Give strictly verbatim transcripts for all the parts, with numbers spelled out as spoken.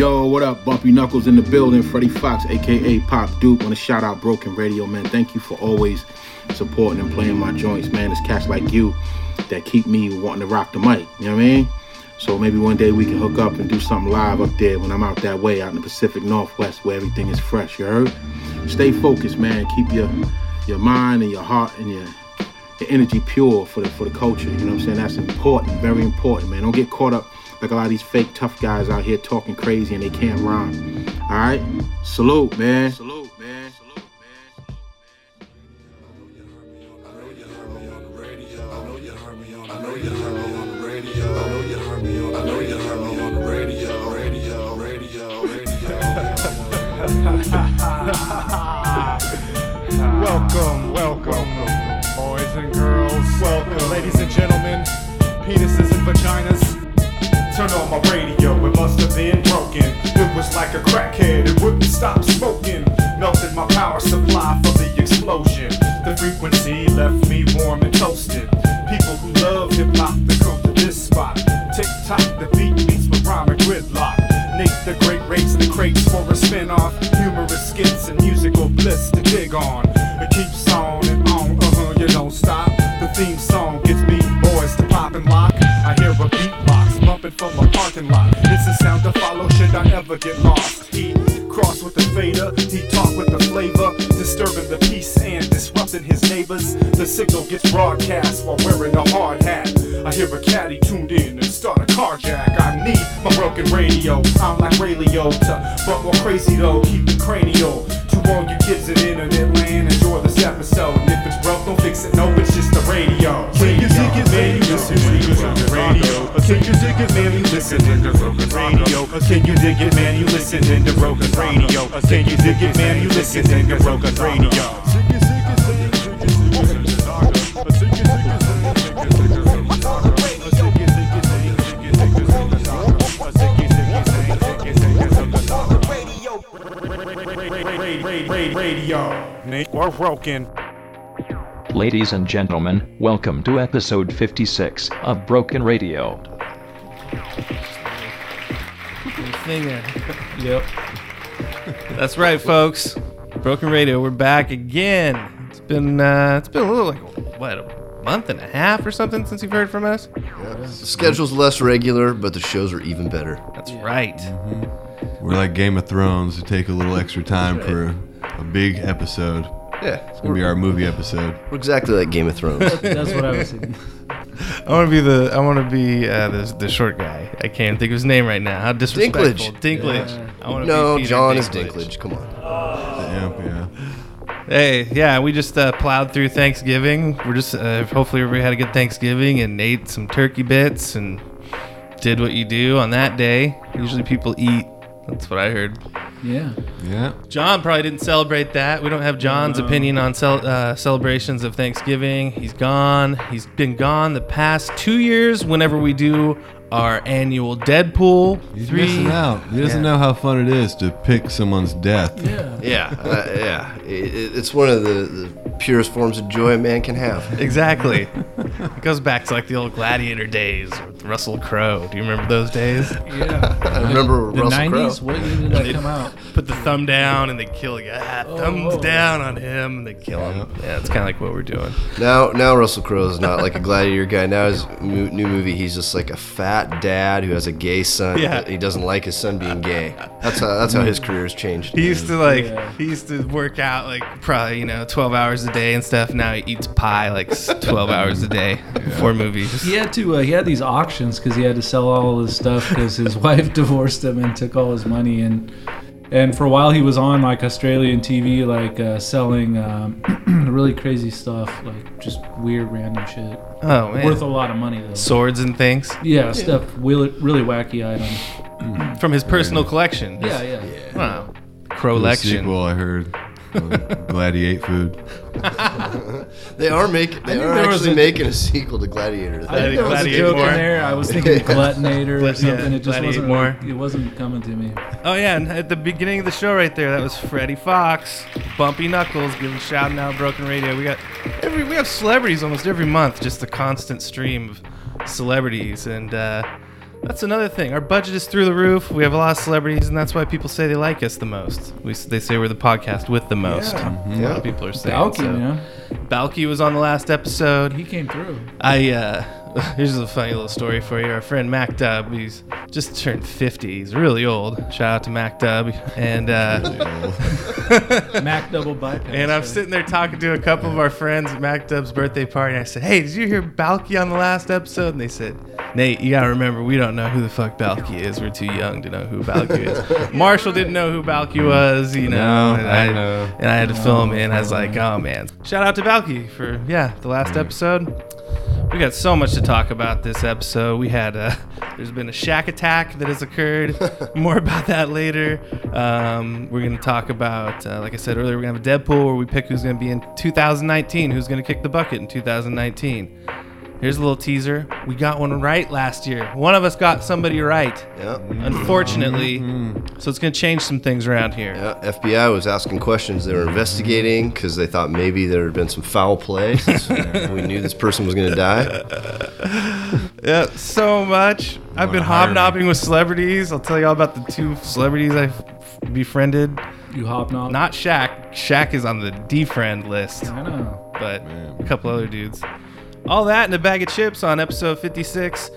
Yo, what up? Bumpy Knuckles in the building. Freddie Fox, a k a. Pop Duke. Want to shout out Broken Radio, man. Thank you for always supporting and playing my joints, man. It's cats like you that keep me wanting to rock the mic. You know what I mean? So maybe one day we can hook up and do something live up there when I'm out that way, out in the Pacific Northwest where everything is fresh, you heard? Stay focused, man. Keep your your mind and your heart and your, your energy pure for the, for the culture. You know what I'm saying? That's important, very important, man. Don't get caught up like a lot of these fake tough guys out here talking crazy and they can't rhyme. All right? Salute, man. Salute, man. Salute. Welcome, welcome, boys and girls. Welcome, ladies and gentlemen, penises and vaginas. Turn on my radio, it must have been broken. It was like a crackhead, it wouldn't stop smoking. Melted my power supply for the explosion. The frequency left me warm and toasted. People who love hip-hop, they come to this spot. Tick-tock, the beat beats with rhyme and gridlock. Nate the Great rates the crates for a spin-off. Humorous skits and musical bliss to dig on. It keeps on and on, uh-huh, you don't stop. The theme song gets me boys to pop and lock. I hear a beatbox bumping from a parking lot. It's a sound to follow, should I ever get lost. He cross with the fader, he talk with the flavor, disturbing the peace and disrupting his neighbors. The signal gets broadcast while wearing a hard hat. I hear a caddy tuned in and start a carjack. I need my broken radio. I'm like Ray Liotta, but more crazy though. Keep the cranial. To all you kids in internet land, enjoy this episode. And if it's broke, don't fix it. No, it's just the radio. Take your tickets, man. You listen to the radio. Take your tickets, man. You listen to the broken radio. Can you dig it, man? You listen to the broken radio. Can you dig it, man? You listen to the broken radio. Radio. Broken. Ladies and gentlemen, welcome to episode fifty-six of Broken Radio. Singing. Yep. That's right, folks. Broken Radio, we're back again. It's been uh, it's been a little like what a month and a half or something since you've heard from us. Yeah. The schedule's less regular, but the shows are even better. That's yeah. right. Mm-hmm. We're like Game of Thrones who take a little extra time right. for a, a big episode. Yeah. It's going to be our movie episode. We're exactly like Game of Thrones. That's what I was thinking. I want to be the I want to be uh, the, the short guy. I can't think of his name right now. How disrespectful. Dinklage. Dinklage. Yeah. I want to no, be Peter John Dinklage. is Dinklage. Come on. Oh. Damn, yeah. Hey, yeah, we just uh, plowed through Thanksgiving. We're just uh, hopefully everybody had a good Thanksgiving and ate some turkey bits and did what you do on that day. Usually people eat. That's what I heard. Yeah. Yeah. John probably didn't celebrate that. We don't have John's no. opinion on cel- uh, celebrations of Thanksgiving. He's gone. He's been gone the past two years whenever we do our annual Deadpool. He's three. missing out. He doesn't yeah. know how fun it is to pick someone's death. Yeah. Yeah. uh, yeah. It, it's one of the, the purest forms of joy a man can have. Exactly. It goes back to like the old Gladiator days with Russell Crowe. Do you remember those days? Yeah. I remember the Russell Crowe. nineties? What year did that come out? Put the thumb down and they kill a guy. Oh, thumbs whoa. down on him and they kill him. Yeah, yeah, it's kind of like what we're doing. Now now Russell Crowe is not like a Gladiator guy. Now his mo- new movie, he's just like a fat dad who has a gay son. Yeah. He doesn't like his son being gay. That's how that's how his career's changed. He used to like yeah. he used to work out like probably, you know, twelve hours a day and stuff. Now he eats pie like twelve hours a day before yeah. movies. He had to uh, he had these auctions because he had to sell all of his stuff because his wife divorced him and took all his money, and and for a while he was on like Australian T V like uh, selling um, really crazy stuff, like just weird random shit. Oh, man. Worth a lot of money, though. Swords and things? Yeah, yeah. stuff, really, really wacky items. From his personal collection? Yeah, yeah. yeah. Wow. Crolection. The sequel, I heard. Gladiate food. They are making. They are actually a, making a sequel to Gladiator. I think there was a joke more. in there. I was thinking Glutinator or something. Yeah, it just wasn't. More. It wasn't coming to me. Oh yeah, and at the beginning of the show, right there, that was Freddie Fox, Bumpy Knuckles, giving shouting out Broken Radio. We got every. We have celebrities almost every month. Just a constant stream of celebrities, and uh, That's another thing. Our budget is through the roof. We have a lot of celebrities, and that's why people say they like us the most. We they say we're the podcast with the most. Yeah. Mm-hmm. A lot of people are saying Balky, so. Man. Balky was on the last episode. He came through. I uh, here's a funny little story for you. Our friend Mac Dub, he's just turned fifty. He's really old. Shout out to Mac Dub and uh, Mac Double Bypass. And I'm sitting there talking to a couple of our friends at Mac Dub's birthday party, and I said, "Hey, did you hear Balky on the last episode?" And they said, "Nate, you gotta remember, we don't." know who the fuck Balky is. We're too young to know who Balky is." Marshall didn't know who Balky was, you know. No, and I, I know. And I had to no, film in. No, I was like, oh man. Shout out to Balky for yeah the last episode. We got so much to talk about this episode. We had a, there's been a Shaq attack that has occurred. More about that later. Um, we're gonna talk about uh, like I said earlier. We're gonna have a Deadpool where we pick who's gonna be in two thousand nineteen. Who's gonna kick the bucket in two thousand nineteen? Here's a little teaser. We got one right last year. One of us got somebody right, yep. Unfortunately. Mm-hmm. So it's going to change some things around here. Yeah, F B I was asking questions. They were investigating because they thought maybe there had been some foul play. Since we knew this person was going to die. Yeah, so much. I've been hobnobbing with celebrities. I'll tell you all about the two celebrities I befriended. You hobnob? Not Shaq. Shaq is on the defriend list. I know. But man, a couple other dudes. All that and a bag of chips on episode fifty-six.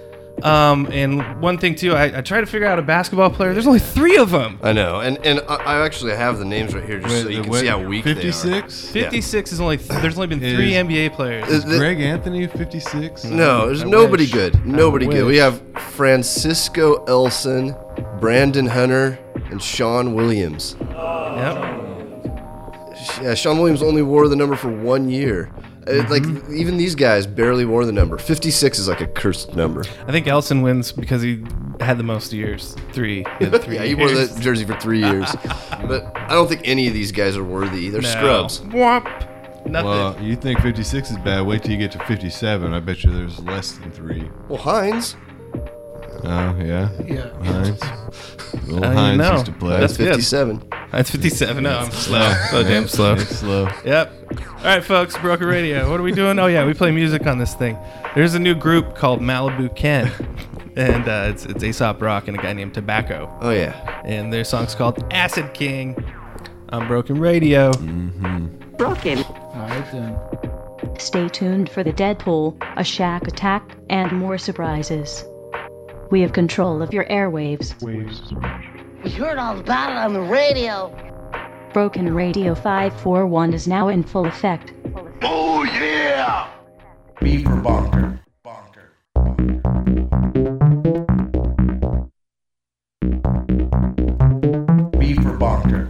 Um, and one thing, too, I, I tried to figure out a basketball player. There's only three of them. I know. And and I actually have the names right here just Wait, so you can see how weak fifty-six? They are. fifty-six? fifty-six is only... Th- there's only been is, three N B A players. Is the, Greg Anthony fifty-six? No, there's I nobody wish. good. Nobody good. We have Francisco Elson, Brandon Hunter, and Sean Williams. Oh. Yep. Yeah, Sean Williams only wore the number for one year. It, like mm-hmm. even these guys barely wore the number. fifty-six is like a cursed number. I think Elson wins because he had the most years. Three. He three yeah, he years. wore that jersey for three years. But I don't think any of these guys are worthy. They're no. scrubs. Womp. Nothing. Well, you think fifty-six is bad. Wait till you get to fifty-seven. I bet you there's less than three. Well, Hines. Oh, uh, yeah? Yeah. Hines. Little Hines know. used to play. That's fifty-seven. That's fifty-seven. No, I'm slow. So damn slow. It's slow. Yep. All right, folks. Broken Radio. What are we doing? Oh, yeah. We play music on this thing. There's a new group called Malibu Ken. And uh, it's, it's Aesop Rock and a guy named Tobacco. Oh, yeah. And their song's called Acid King on Broken Radio. Mm-hmm. Broken. All right, then. Stay tuned for the Deadpool, a Shaq attack, and more surprises. We have control of your airwaves. Waves. We heard all about it on the radio. Broken Radio five forty-one is now in full effect. Oh, yeah! B for bonker. Bonker. Bonker. B for bonker.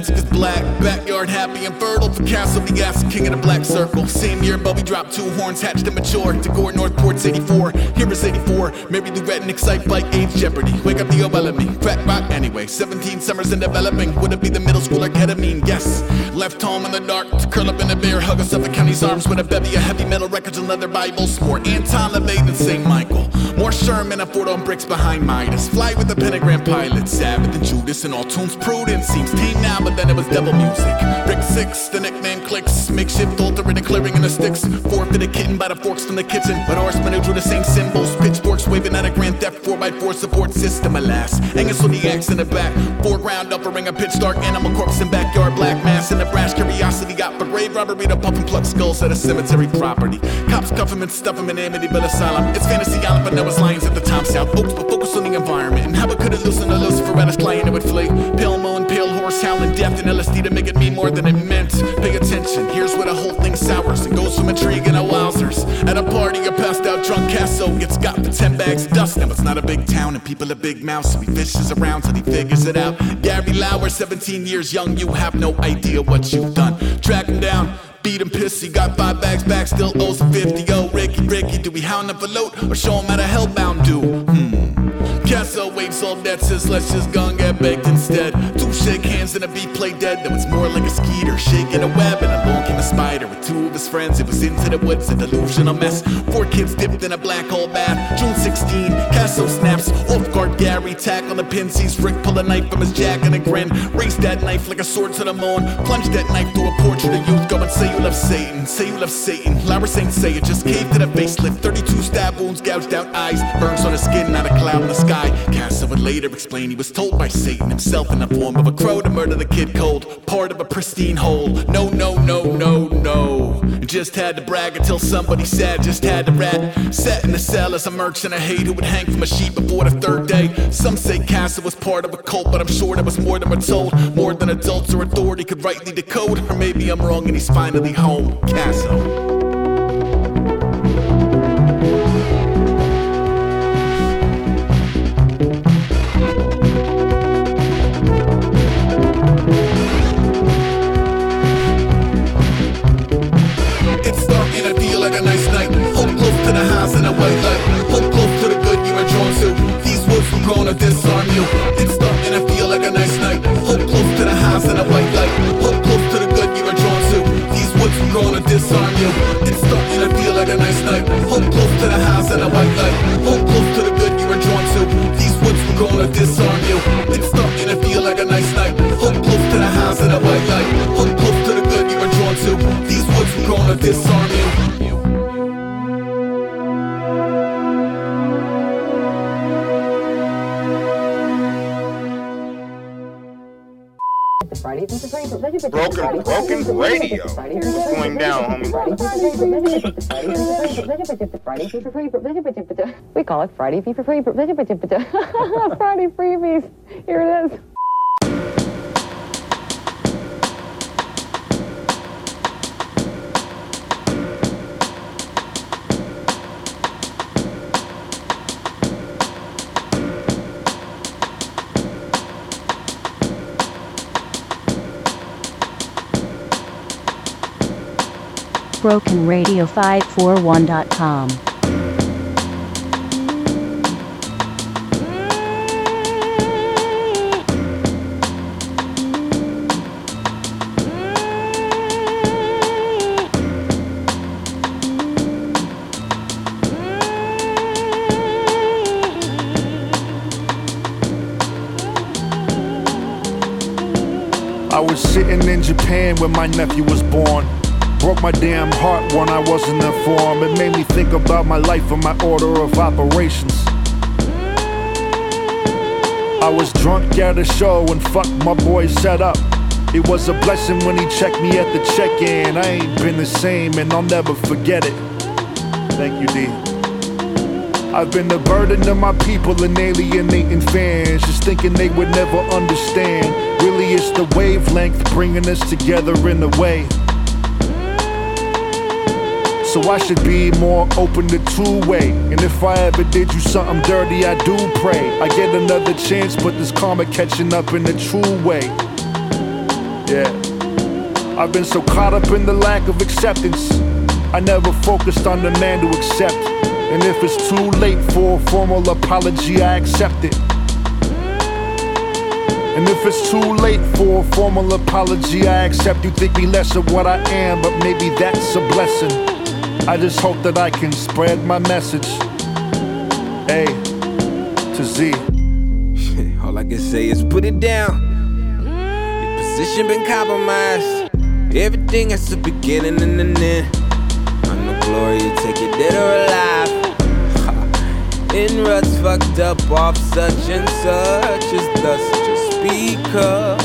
Is black, backyard happy and fertile. For Castle, the Acid King of the Black Circle. Same year, but we dropped two horns, hatched and mature. To Gore, Northport's eighty-four, here is eighty-four. Mary Lou Retton, Excite Bike, AIDS, Jeopardy. Wake up the old enemy, crack rock anyway. seventeen summers and developing, would it be the middle schooler ketamine? Yes. Left home in the dark to curl up in a bear, hug us up in County's arms with a bevy of heavy metal records and leather Bibles. More Anton LaVey than Saint Michael. More Sherman, a Ford on bricks behind Midas. Fly with the pentagram pilot, Sabbath and Judas, and all tunes prudent. Seems tame now, but then it was devil music. Brick six, the nickname clicks. Makeshift altering and clearing in the sticks. Forfeited kitten by the forks from the kitchen. But ours maneuver drew the same symbols. Pitchforks waving at a grand theft four by four support system, alas. Angus with the axe in the back. Foreground offering a pitch dark animal corpse in backyard. Black mass in the brash curiosity. Got for grave robbery to puff and pluck skulls at a cemetery property. Cops cuff him and stuff him in Amityville Asylum. It's Fantasy Island, but Noah's lions at the top. South Oaks, but focus on the environment. And how it could have loosened the Lucifer at his client, it would flee. Pale moon, pale horse, howl and death and L S D to make it mean more than it meant. Pay attention, here's where the whole thing sours and goes from intrigue and a wowzers. At a party, a passed out drunk castle gets got for ten bags of dust. Now it's not a big town and people are big mouths, so he fishes around till he figures it out. Gary Lauer, seventeen years young, you have no idea what you've done. Track him down. Beat him pissy, got five bags back, still owes fifty. Oh, Ricky, Ricky, do we hound him for loot or show him how to hellbound do? Hmm. Castle waves all that's his, let's just gun get baked instead. Two shake hands and a beat play dead, though it's more like a skeeter. Shaking a web and along came a spider with two of his friends. It was into the woods, a delusional mess. Four kids dipped in a black hole bath. June sixteenth, Castle snaps, off guard gas. carry tack on the pin. Sees Rick pull a knife from his jack and a grin. Race that knife like a sword to the moon. Plunge that knife through a portrait of youth. Go and say you love Satan, say you love Satan. Lyra Saint say it, just caved in a facelift. Thirty-two stab wounds, gouged out eyes. Burns on his skin, not a cloud in the sky. Castle would later explain he was told by Satan himself in the form of a crow to murder the kid cold, part of a pristine whole. No, no, no, no, no. Just had to brag until somebody said, just had to rat. Set in the cell as a merchant I hate who would hang from a sheet before the third day. Some say Castle was part of a cult, but I'm sure there was more than we're told. More than adults or authority could rightly decode. Or maybe I'm wrong and he's finally home, Castle. Gonna disarm you. It's dark and I feel like a nice night. Hold close to the highs and a white light. Hold close to the good you are drawn to. These woods are gonna disarm you. It's dark and I feel like a nice night. Hold close to the highs and a white light. Hold close to the good you are drawn to. These woods are gonna disarm you. It's dark and I feel like a nice night. Hold close to the highs and a white light. Hold close to the good you are drawn to. These woods are gonna disarm you. Broken, broken radio. What's going down, homie? We call it Friday Fever Free. Friday Freebies. Here it is. Broken Radio five four one dot com. I was sitting in Japan when my nephew was born. Broke my damn heart when I wasn't informed. It made me think about my life and my order of operations. I was drunk at a show and fucked my boy set up. It was a blessing when he checked me at the check-in. I ain't been the same and I'll never forget it. Thank you, D. I've been a burden to my people and alienating fans, just thinking they would never understand. Really it's the wavelength bringing us together in a way. So I should be more open to two-way. And if I ever did you something dirty, I do pray I get another chance, but this karma catching up in a true way. Yeah, I've been so caught up in the lack of acceptance, I never focused on the man to accept. And if it's too late for a formal apology, I accept it. And if it's too late for a formal apology, I accept. You think me less of what I am, but maybe that's a blessing. I just hope that I can spread my message, A to Z. All I can say is put it down. Your position been compromised. Everything has a beginning and an end. I'm the glory, you take it dead or alive. In ruts fucked up off such and such as thus. Just because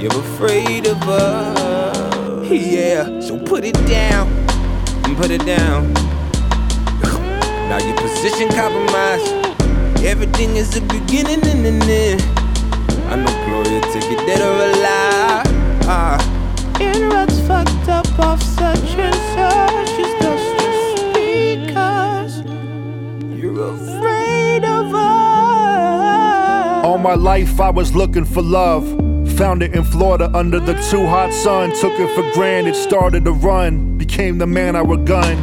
you're afraid of us. Yeah, so put it down. Put it down. Now your position compromised. Everything is a beginning and an end. I know Gloria, take it dead or alive. Uh. In ruts fucked up off such and such as that's just because you're afraid of us. All my life I was looking for love. Found it in Florida under the too hot sun. Took it for granted, started to run. Became the man I would gun.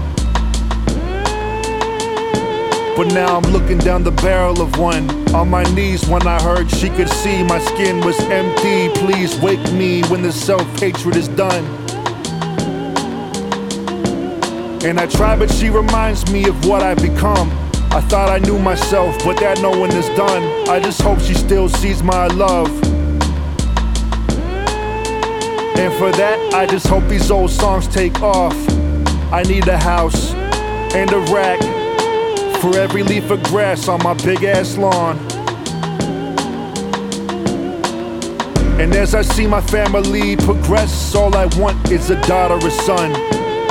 But now I'm looking down the barrel of one. On my knees when I heard she could see my skin was empty. Please wake me when the self-hatred is done. And I try, but she reminds me of what I've become. I thought I knew myself, but that knowing is done. I just hope she still sees my love. And for that, I just hope these old songs take off. I need a house and a rack for every leaf of grass on my big ass lawn. And as I see my family progress, all I want is a daughter or son.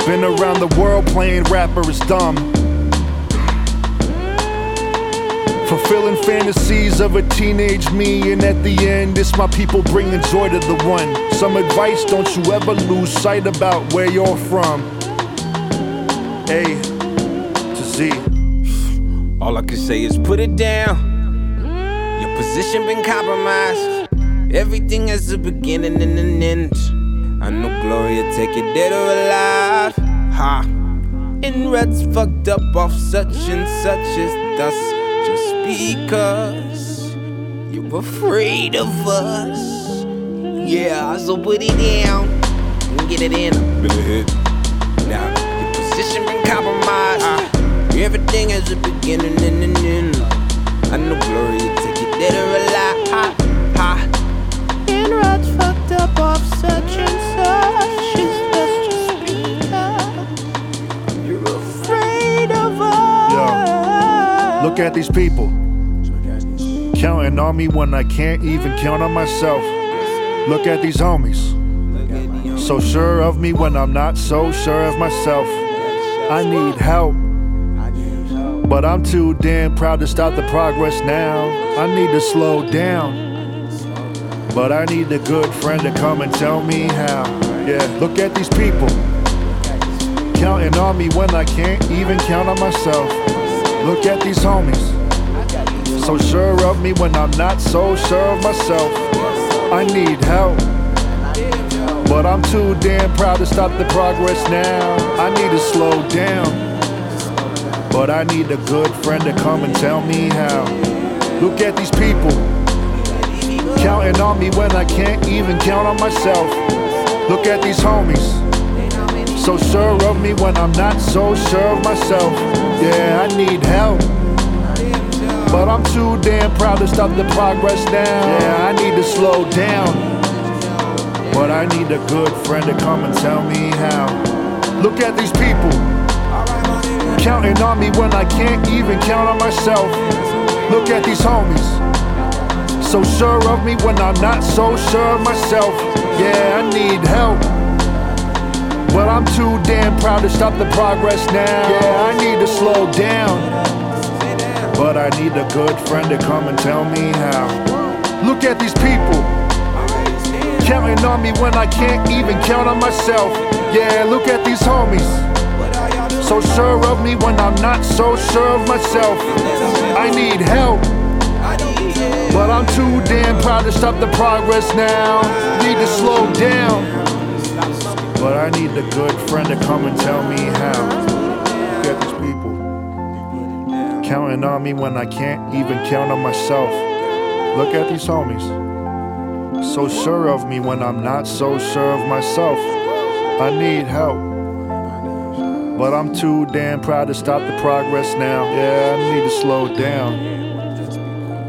Been around the world playing rapper is dumb. Fulfilling fantasies of a teenage me, and at the end, it's my people bringing joy to the one. Some advice, don't you ever lose sight about where you're from. A to Z. All I can say is put it down. Your position been compromised. Everything has a beginning and an end. I know Gloria, take it dead or alive. Ha! And Red's fucked up off such and such as thus. Just because you're afraid of us. Yeah, so put it down and get it in. Now, your position been compromised. Uh, everything has a beginning and an end. I know Gloria, take it dead or alive. Ha! Ha! Rod's fucked up off such and such. She's just speaker. You're afraid of us. Yo, look at these people counting on me when I can't even count on myself. Look at these homies, so sure of me when I'm not so sure of myself. I need help, but I'm too damn proud to stop the progress now. I need to slow down, but I need a good friend to come and tell me how. Yeah, look at these people counting on me when I can't even count on myself. Look at these homies, so sure of me when I'm not so sure of myself. I need help, but I'm too damn proud to stop the progress now. I need to slow down, but I need a good friend to come and tell me how. Look at these people counting on me when I can't even count on myself. Look at these homies, so sure of me when I'm not so sure of myself. Yeah, I need help, but I'm too damn proud to stop the progress now. Yeah, I need to slow down, but I need a good friend to come and tell me how. Look at these people counting on me when I can't even count on myself. Look at these homies, so sure of me when I'm not so sure of myself. Yeah, I need help, but I'm too damn proud to stop the progress now. Yeah, I need to slow down, but I need a good friend to come and tell me how. Look at these people counting on me when I can't even count on myself. Yeah, look at these homies, so sure of me when I'm not so sure of myself. I need help, but I'm too damn proud to stop the progress now. Need to slow down, but I need a good friend to come and tell me how. Get these people counting on me when I can't even count on myself. Look at these homies, so sure of me when I'm not so sure of myself. I need help, but I'm too damn proud to stop the progress now. Yeah, I need to slow down,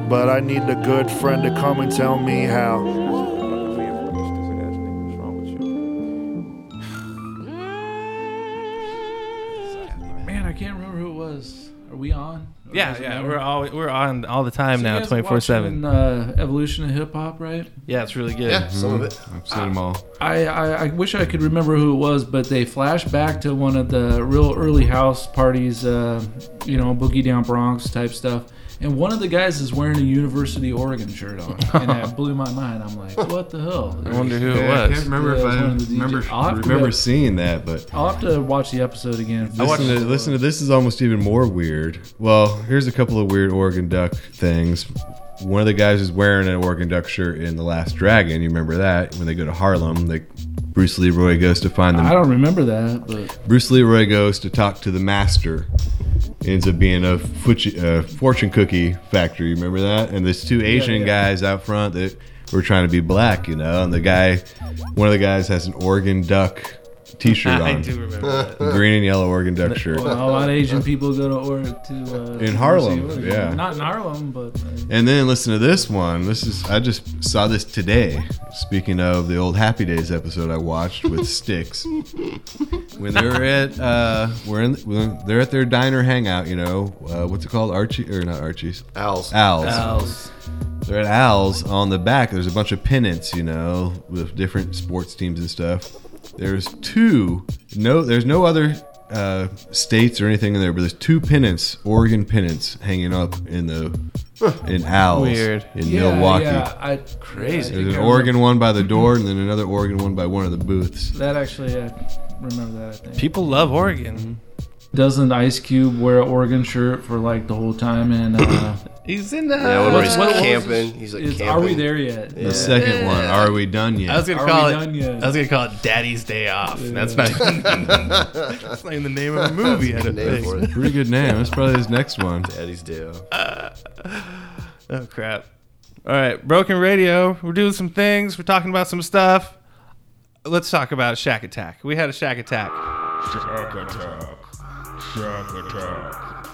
but I need a good friend to come and tell me how. Man, I can't remember who it was. Are we on? Or yeah, yeah, we're all we're on all the time so now, twenty four seven. Uh, Evolution of Hip Hop, right? Yeah, it's really good. Yeah, mm-hmm. Some of it. I've seen uh, them all. I, I I wish I could remember who it was, but they flash back to one of the real early house parties, uh, you know, Boogie Down Bronx type stuff. And one of the guys is wearing a University of Oregon shirt on, and that blew my mind. I'm like, what the hell? I wonder who it was. I can't remember if I remember, remember seeing that, but I'll have to watch the episode again. I listen, to, listen to this is almost even more weird. Well, here's a couple of weird Oregon Duck things. One of the guys is wearing an Oregon Duck shirt in The Last Dragon. You remember that? When they go to Harlem, they... Bruce Leroy goes to find them. I don't remember that, but Bruce Leroy goes to talk to the master. It ends up being a, fuchi, a fortune cookie factory. Remember that? And there's two Asian yeah, yeah. guys out front that were trying to be black, you know. And the guy, one of the guys has an Oregon duck t-shirt on. I do remember that. Green and yellow Oregon Duck shirt. Well, a lot of Asian people go to Oregon to uh, in Harlem. Oregon. Yeah, not in Harlem, but. Uh, and then listen to this one. This is I just saw this today. Speaking of the old Happy Days episode, I watched with Styx when they were at uh, we're in when they're at their diner hangout. You know uh, what's it called? Archie or not Archie's? Owls. Owls. Owls. They're at Owls. On the back, there's a bunch of pennants, you know, with different sports teams and stuff. There's two, no, there's no other uh, states or anything in there, but there's two pennants, Oregon pennants, hanging up in the in Owls Weird. in yeah, Milwaukee. Yeah, I, crazy. There's an Oregon one by the door, and then another Oregon one by one of the booths. That actually, I remember that. I think people love Oregon. Mm-hmm. Doesn't Ice Cube wear an Oregon shirt for like the whole time? And uh, he's in the yeah, what, he's what, camping. What, he's like is, camping. Are we there yet? Yeah. The second yeah. one. Are we done yet? I was gonna are call it. Yet? I was gonna call it Daddy's Day Off. Yeah. That's not. That's not even the name of the movie. I think. For it. Pretty good name. That's probably his next one. Daddy's Day Off. Uh, oh crap! All right, Broken Radio. We're doing some things. We're talking about some stuff. Let's talk about Shaq Attack. We had a Shaq Attack. Shaq Attack. Shaq Attack.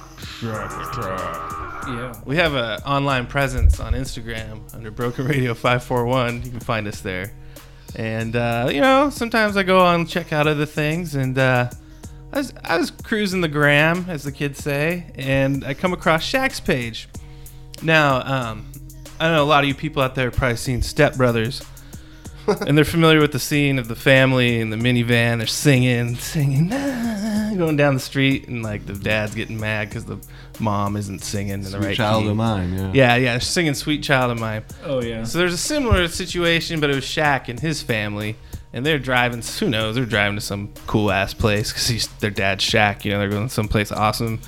Shaq Attack. Yeah. We have an online presence on Instagram under Broken Radio five four one. You can find us there. And, uh, you know, sometimes I go on and check out other things. And uh, I, was, I was cruising the gram, as the kids say, and I come across Shaq's page. Now, um, I know a lot of you people out there have probably seen Step Brothers. And they're familiar with the scene of the family in the minivan. They're singing, singing, ah, going down the street, and like the dad's getting mad because the mom isn't singing in the Sweet right Child key. of Mine, yeah. Yeah, yeah, they're singing Sweet Child of Mine. Oh, yeah. So there's a similar situation, but it was Shaq and his family, and they're driving, who knows, they're driving to some cool-ass place because their dad's Shaq, you know, they're going someplace awesome.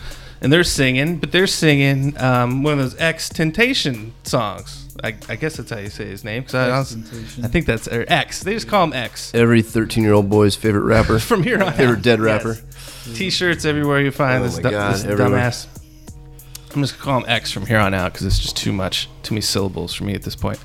And they're singing, but they're singing um, one of those X-Tentation songs. I, I guess that's how you say his name. Cause I, I think that's or X. They just call him X. Every thirteen-year-old boy's favorite rapper. From here on favorite out. dead rapper. Yes. T-shirts everywhere you find oh this, du- God, this dumbass. I'm just going to call him X from here on out because it's just too much. Too many syllables for me at this point.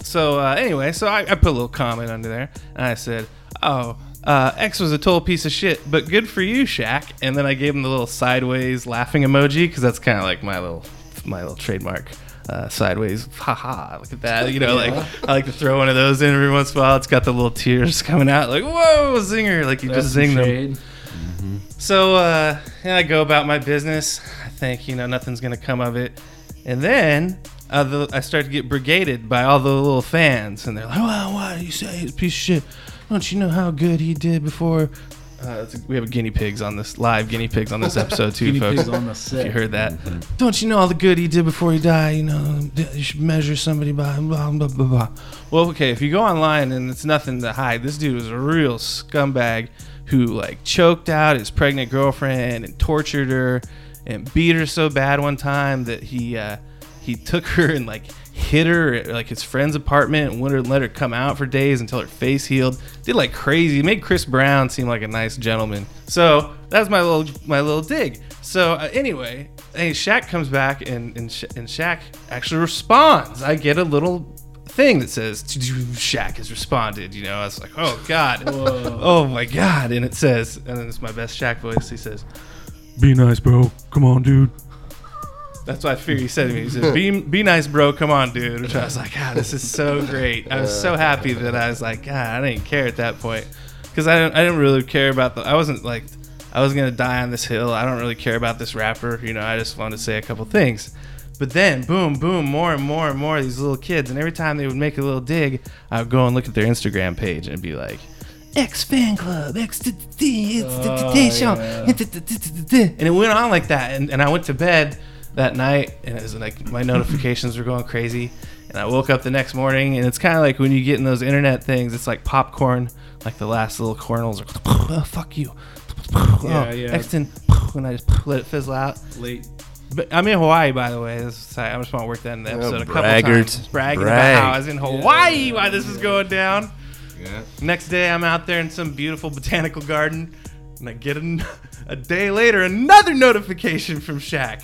So uh, anyway, so I, I put a little comment under there. And I said, oh, uh, X was a total piece of shit, but good for you, Shaq. And then I gave him the little sideways laughing emoji because that's kind of like my little my little trademark. Uh, sideways, haha! Look at that, you know. Yeah. Like I like to throw one of those in every once in a while. It's got the little tears coming out, like whoa, zinger! Like you That's just zing them. Mm-hmm. So uh, yeah, I go about my business. I think you know nothing's gonna come of it. And then uh, the, I start to get brigaded by all the little fans, and they're like, "Wow, why do you say he's a piece of shit? Don't you know how good he did before?" Uh, we have guinea pigs on this live guinea pigs on this episode too, guinea folks. Pigs on the set. If you heard that, mm-hmm. Don't you know all the good he did before he died? You know, you should measure somebody by blah blah blah blah. Well, okay, if you go online and it's nothing to hide, this dude was a real scumbag who like choked out his pregnant girlfriend and tortured her and beat her so bad one time that he uh, he took her and like. hit her at like his friend's apartment and wouldn't let her come out for days until her face healed. Did like crazy. Made Chris Brown seem like a nice gentleman. So that was my little my little dig. So uh, anyway, hey, Shaq comes back and and, Sha- and Shaq actually responds. I get a little thing that says Shaq has responded. You know, I was like, oh god, oh my god, and it says, and then it's my best Shaq voice. He says, "Be nice, bro. Come on, dude." That's what I figured he said to me. He said, be, be nice, bro. Come on, dude. Which I was like, God, this is so great. I was so happy that I was like, God, I didn't care at that point. Because I didn't, I didn't really care about the... I wasn't like... I wasn't going to die on this hill. I don't really care about this rapper. You know, I just wanted to say a couple things. But then, boom, boom, more and more and more of these little kids. And every time they would make a little dig, I would go and look at their Instagram page and be like, X fan club, X Tentation. And it went on like that. And I went to bed... that night, and it was like my notifications were going crazy, and I woke up the next morning, and it's kind of like when you get in those internet things, it's like popcorn, like the last little kernels are oh, fuck you, yeah, oh, yeah. Exton, and I just let it fizzle out. Late. But I'm in Hawaii, by the way. This, I just want to work that in the episode oh, a couple times. Bragging Brag. about how I was in Hawaii yeah. while this was going down. Yeah. Next day, I'm out there in some beautiful botanical garden, and I get an, a day later another notification from Shaq.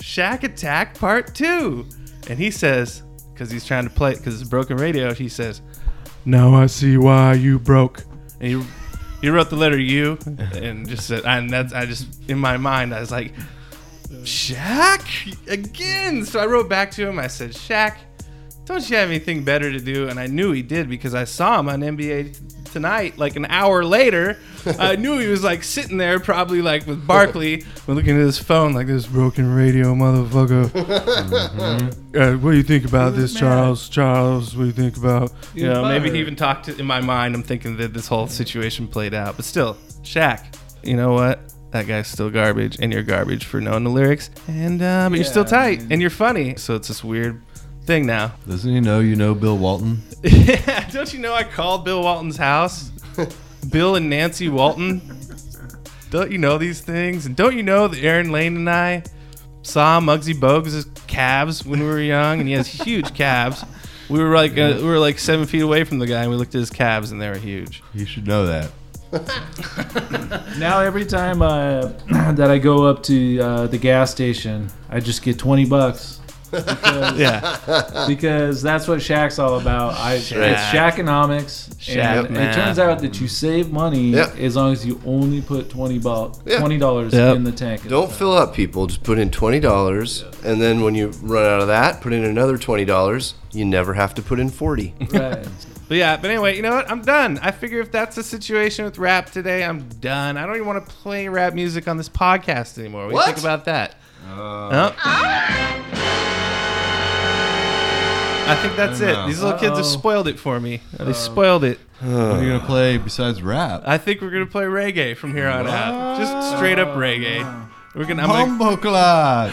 Shaq Attack Part two. And he says, because he's trying to play, because it's Broken Radio, he says, now I see why you broke. And he You wrote the letter U, and just said, and that's, I just, in my mind, I was like, Shaq? Again? So I wrote back to him. I said, Shaq, don't you have anything better to do? And I knew he did because I saw him on N B A Tonight like an hour later. I knew he was like sitting there probably like with Barkley, looking at his phone like, this broken radio motherfucker. Mm-hmm. Uh, what do you think about this, man? Charles? Charles, what do you think about? You know, fire. Maybe he even talked to, in my mind, I'm thinking that this whole situation played out. But still, Shaq, you know what? That guy's still garbage, and you're garbage for knowing the lyrics. And uh, but yeah, you're still tight, I mean, and you're funny. So it's this weird thing now. Doesn't he know you know Bill Walton? Yeah, don't you know I called Bill Walton's house? Bill and Nancy Walton. Don't you know these things? And don't you know that Aaron Lane and I saw Muggsy Bogues' calves when we were young, and he has huge calves. We were like uh, we were like seven feet away from the guy, and we looked at his calves, and they were huge. You should know that. Now every time uh, that I go up to uh, the gas station, I just get twenty bucks. Because, yeah, because that's what Shaq's all about. I, Shaq. It's Shaqonomics. Shaq, and man. It turns out that you save money yep. as long as you only put twenty dollars yep. yep. in the tank. Don't the fill up, people. Just put in twenty dollars, yeah. and then when you run out of that, put in another twenty dollars. You never have to put in forty. Right. But yeah, but anyway, you know what? I'm done. I figure if that's the situation with rap today, I'm done. I don't even want to play rap music on this podcast anymore. What do you think about that? Uh, oh. I think that's I it. These little Uh-oh. kids have spoiled it for me. They spoiled it. What are you going to play besides rap? I think we're going to play reggae from here on wow. out. Just straight up reggae. We're gonna. I'm going to yeah.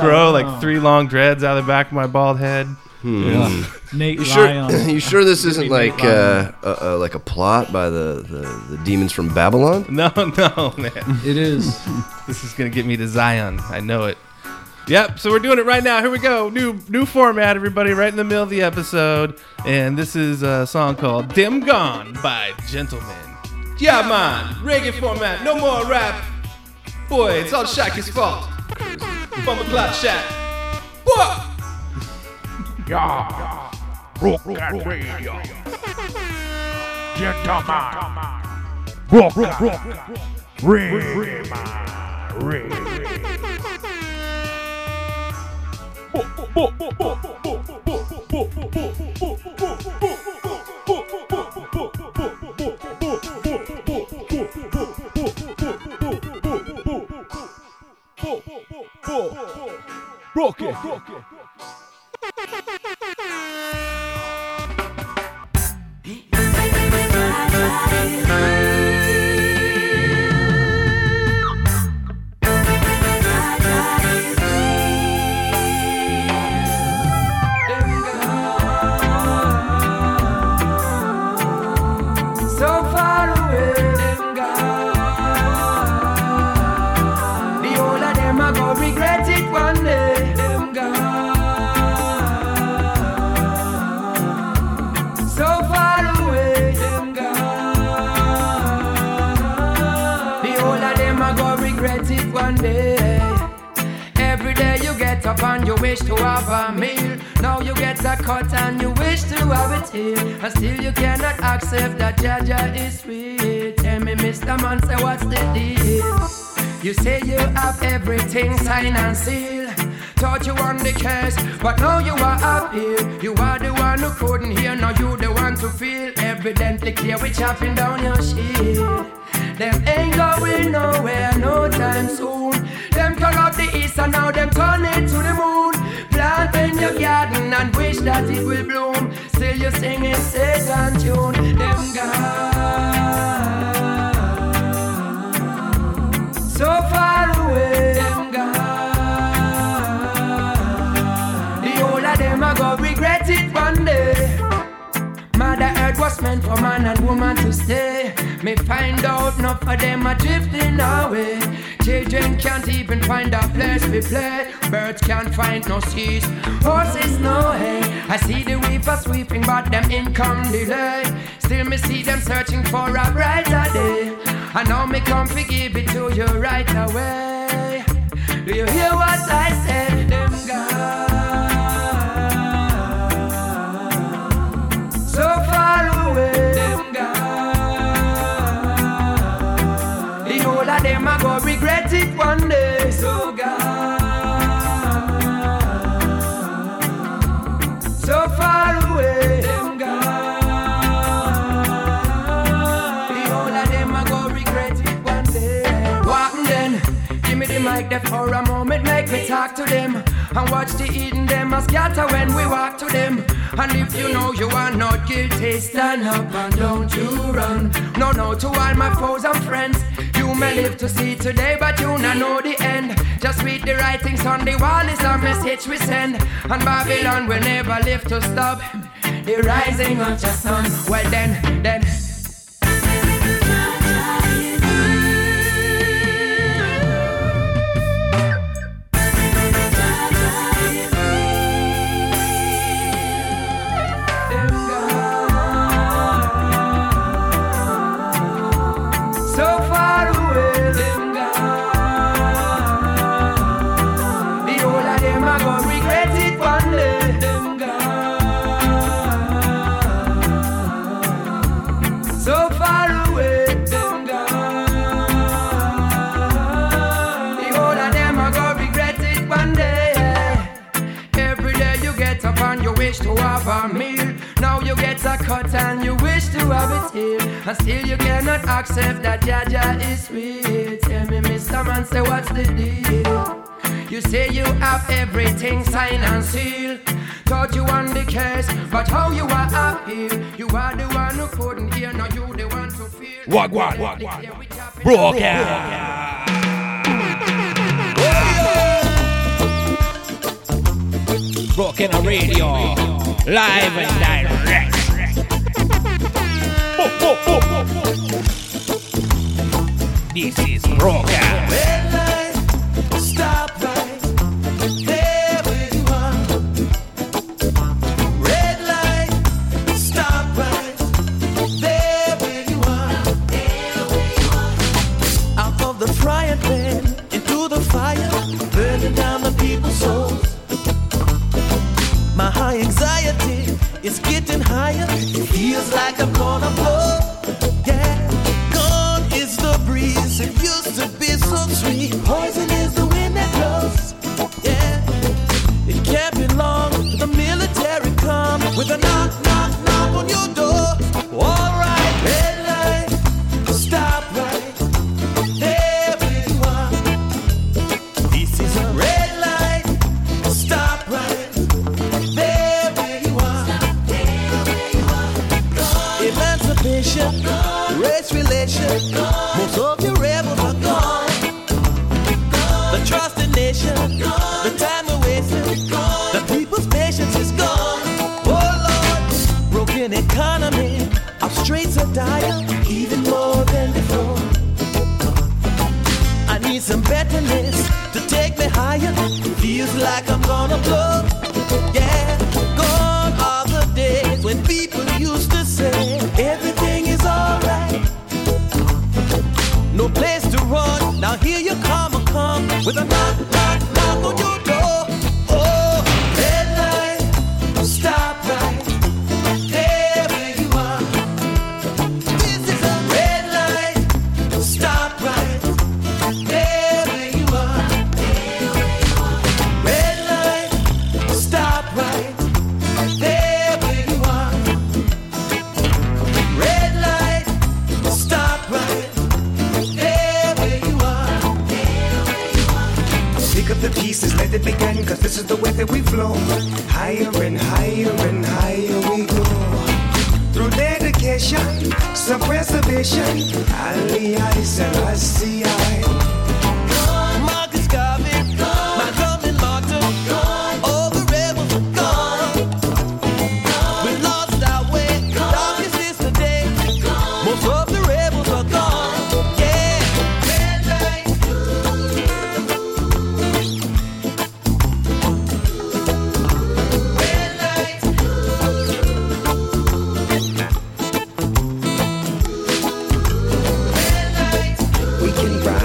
grow like three long dreads out of the back of my bald head. Hmm. Yeah. Nate you sure, Lyon. You sure this isn't like uh, uh, uh, like a plot by the, the, the demons from Babylon? No, no, man. It is. This is going to get me to Zion. I know it. Yep, so we're doing it right now. Here we go. New new format, everybody, right in the middle of the episode. And this is a song called Dim Gone by Gentlemen. Yeah, man. Reggae format. No more rap. Boy, it's all Shaq's fault. Bumble clock Shaq. What? Yeah, Broken Radio. Gentlemen, Broken Radio. Broken Radio. And you wish to have a meal. Now you get a cut and you wish to have it here, and still you cannot accept that Jaja is sweet. Tell me, Mister Man, say what's the deal? You say you have everything signed and sealed. Thought you won the case, but now you are up here. You are the one who couldn't hear, now you the one to feel. Evidently clear, we chopping down your shield. Them ain't going nowhere, no time soon. Them call up the east and now them turn it to the moon. Plant in your garden and wish that it will bloom. Still you singing Satan tune. Them gone, so far away. Them gone, the whole of them are gonna regret it one day. Mother Earth was meant for man and woman to stay. Me find out enough of them are drifting away. Children can't even find a place we play. Birds can't find no seeds, horses no hay. I see the reaper sweeping but them income delay. Still me see them searching for a brighter day. I know me come to give it to you right away. Do you hear what I say? Them gone, so far away. Them gone, life for a moment, make me talk to them. And watch the eating them a scatter when we walk to them. And if you know you are not guilty, stand up and don't you run. No, no, to all my foes and friends, you may live to see today, but you not know the end. Just read the writings on the wall, is a message we send. And Babylon will never live to stop the rising of the sun. Well then, then cut and you wish to have it here, and still you cannot accept that Jaja is sweet. Tell me, Mister Man, say what's the deal? You say you have everything signed and sealed. Thought you won the case, but how you are up here? You are the one who couldn't hear, now you the one to feel. Walk, walk, walk, walk. Broken. Yeah. Broken Radio, live and direct. Oh, oh, oh, oh. This is rock. Red light, stop right there where you are. Red light, stop right there where you are. There where you are. Out of the frying pan into the fire, burning down the people's souls. My high anxiety is getting higher. It feels like I'm gonna blow. Yeah, gone is the breeze. It used to be so sweet. Poison is the wind that blows. Yeah, it can't be long. The military come with a knock, knock, knock on your door. All right, red light, stop right there where you are. This is a red light, stop right. Race relation, most of your rebels are gone. The trust in nation, the time we're wasting, the people's patience is gone. Oh Lord, broken economy, our straits are dire, even more than before. I need some betterness to take me higher. Feels like I'm gonna blow. Yeah, gone are the days when people used to say everything is alright. No place to run. Now here you come, and come with a knock, knock, knock on your door. Oh, red light, stop right there where you are. This is a red light, stop right there where you are. There where you are. Red light, stop right there. The pieces, let it begin, cause this is the way that we flow. Higher and higher and higher we go. Through dedication, some preservation, Ali eyes and I see I. Gone, Marcus Garvey, gone, Malcolm and Martin, gone, all the rebels are gone. Gone, we lost our way, gone, darkest is the day, gone, most of the rebels are gone. Right.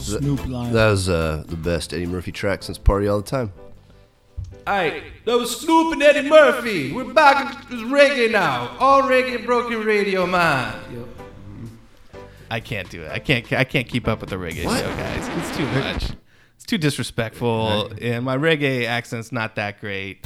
Snoop Lion. That was uh, the best Eddie Murphy track since Party All the Time. Alright, that was Snoop and Eddie Murphy. We're back to reggae now. All reggae, broken radio, man. Yep. I can't do it. I can't I can't keep up with the reggae what? show, guys. It's too much. It's too disrespectful. And my reggae accent's not that great.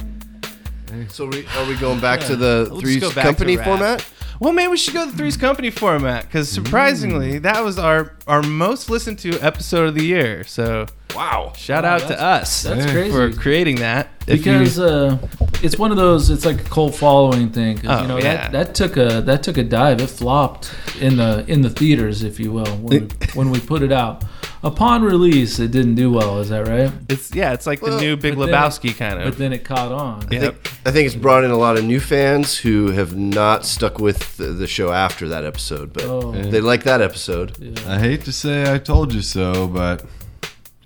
So we, are we going back yeah. to the Three's Company format? Well, man, we should go to the Three's Company format because surprisingly, mm. that was our, our most listened to episode of the year. So wow! Shout wow, out to us. That's man, crazy for creating that. Because you, uh, it's one of those. It's like a cold following thing. Oh, you know, yeah. that, that took a that took a dive. It flopped in the in the theaters, if you will, when, we, when we put it out. Upon release, it didn't do well. Is that right? It's yeah. It's like well, the new Big Lebowski it, kind of. But then it caught on. I, yep. think, I think it's brought in a lot of new fans who have not stuck with the, the show after that episode, but oh. they like that episode. Yeah. I hate to say I told you so, but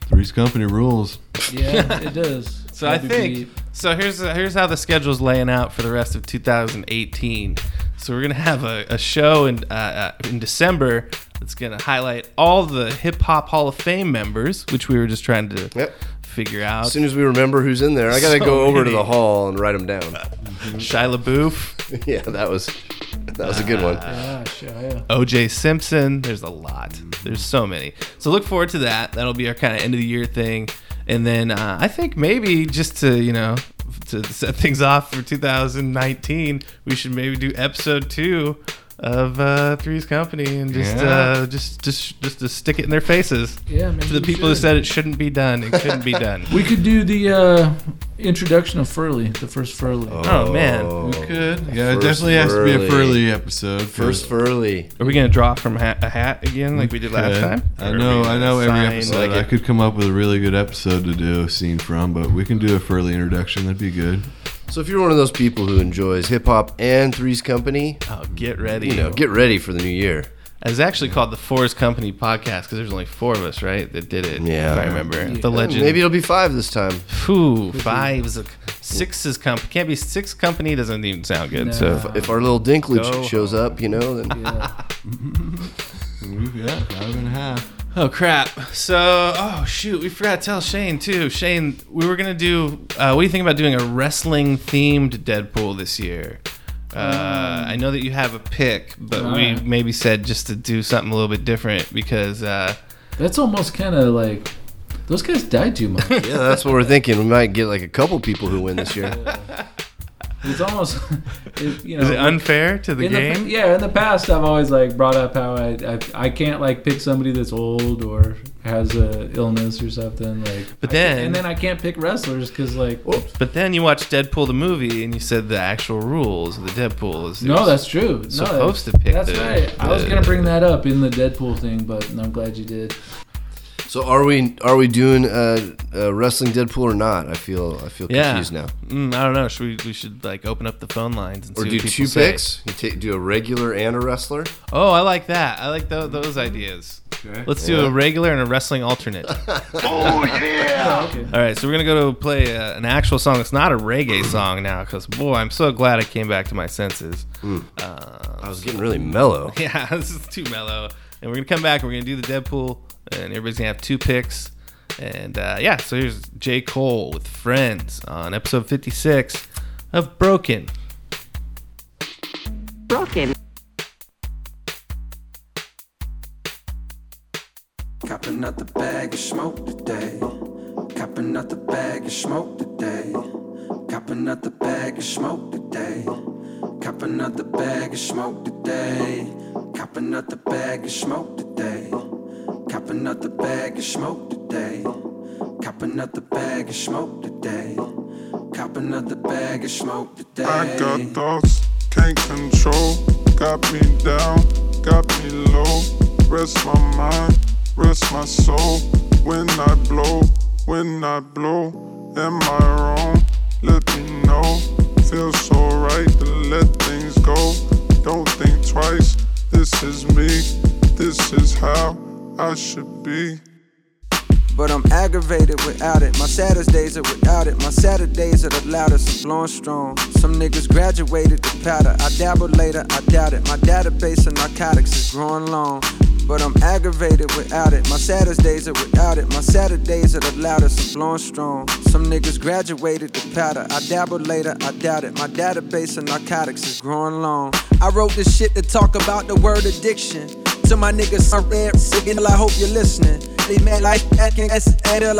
Three's Company rules. Yeah, it does. So I think so. Here's here's how the schedule's laying out for the rest of two thousand eighteen. So we're gonna have a, a show in uh, in December. It's going to highlight all the Hip Hop Hall of Fame members, which we were just trying to yep. figure out. As soon as we remember who's in there, I got to so go over many. to the hall and write them down. Mm-hmm. Shia LaBeouf. Yeah, that was that was uh, a good one. Yeah, Shia. O J Simpson. There's a lot. There's so many. So look forward to that. That'll be our kind of end of the year thing. And then uh, I think maybe just to, you know, to set things off for two thousand nineteen, we should maybe do episode two of uh, Three's Company and just yeah. uh, just just just to stick it in their faces. Yeah, maybe to the people should. who said it shouldn't be done, it couldn't be done. We could do the uh, introduction of Furley, the first Furley. Oh, oh man, we could. Yeah, first it definitely Furley. has to be a Furley episode. First Furley. Are we gonna draw from ha- a hat again like we did last time? I or know, I know every episode. Like I could come up with a really good episode to do a scene from, but we can do a Furley introduction. That'd be good. So if you're one of those people who enjoys hip-hop and Three's Company, oh, get ready. You know, get ready for the new year. It's actually called the Four's Company podcast because there's only four of us, right, that did it, yeah. if I remember. Yeah. The legend. Maybe it'll be five this time. Ooh, five is a... Six is company. Can't be six company. Doesn't even sound good. No. So if, if our little Dinklage Go. shows up, you know, then... Yeah. yeah, five and a half. Oh, crap. So, oh, shoot. We forgot to tell Shane, too. Shane, we were going to do... Uh, what do you think about doing a wrestling-themed Deadpool this year? Uh, I know that you have a pick, but All we right. maybe said just to do something a little bit different because... Uh, that's almost kind of like... Those guys died too much. Yeah, that's what we're thinking. We might get like a couple people who win this year. Yeah. It's almost, it, you know. Is it unfair to the game? The, yeah, in the past, I've always like brought up how I, I I can't like pick somebody that's old or has a illness or something like. But then, I, and then I can't pick wrestlers because like. Whoops. But then you watched Deadpool the movie and you said the actual rules of the Deadpool is. No, that's true. Supposed no, to pick. That's the, right. The, I was gonna bring that up in the Deadpool thing, but I'm glad you did. So are we are we doing a, a wrestling Deadpool or not? I feel I feel yeah. confused now. Mm, I don't know. Should we we should like open up the phone lines and or see do what people two say. picks? You take, do a regular and a wrestler. Oh, I like that. I like th- those ideas. Okay. Let's yeah. do a regular and a wrestling alternate. Oh yeah! Okay. All right, so we're gonna go to play uh, an actual song. It's not a reggae song now, because boy, I'm so glad I came back to my senses. Mm. Uh, I was getting really mellow. Yeah, this is too mellow. And we're gonna come back. And we're gonna do the Deadpool. And everybody's going to have two picks. And, uh, yeah, so here's J. Cole with Friends on episode fifty-six of Broken. Broken. Copping out the bag of smoke today. Copping out the bag of smoke today. Copping out the bag of smoke today. Copping out the bag of smoke today. Copping out the bag of smoke today. Copping out the bag of smoke today. Copping out the bag of smoke today. Copping out the bag of smoke today. I got thoughts, can't control. Got me down, got me low. Rest my mind, rest my soul. When I blow, when I blow, am I wrong? Let me know. Feels so right to let things go. Don't think twice. This is me, this is how I should be. But I'm aggravated without it. My Saturdays are without it. My Saturdays are the loudest. I'm blowing strong. Some niggas graduated to powder. I dabble later, I doubt it. My database of narcotics is growing long. but I'm aggravated without it. My saddest days are without it. My Saturdays are the loudest. I'm blowing strong. Some niggas graduated to powder. I dabble later, I doubt it. My database of narcotics is growing long. I wrote this shit to talk about the word addiction. To my niggas, I'm red, sick, and I hope you're listening. They mad like that, can't I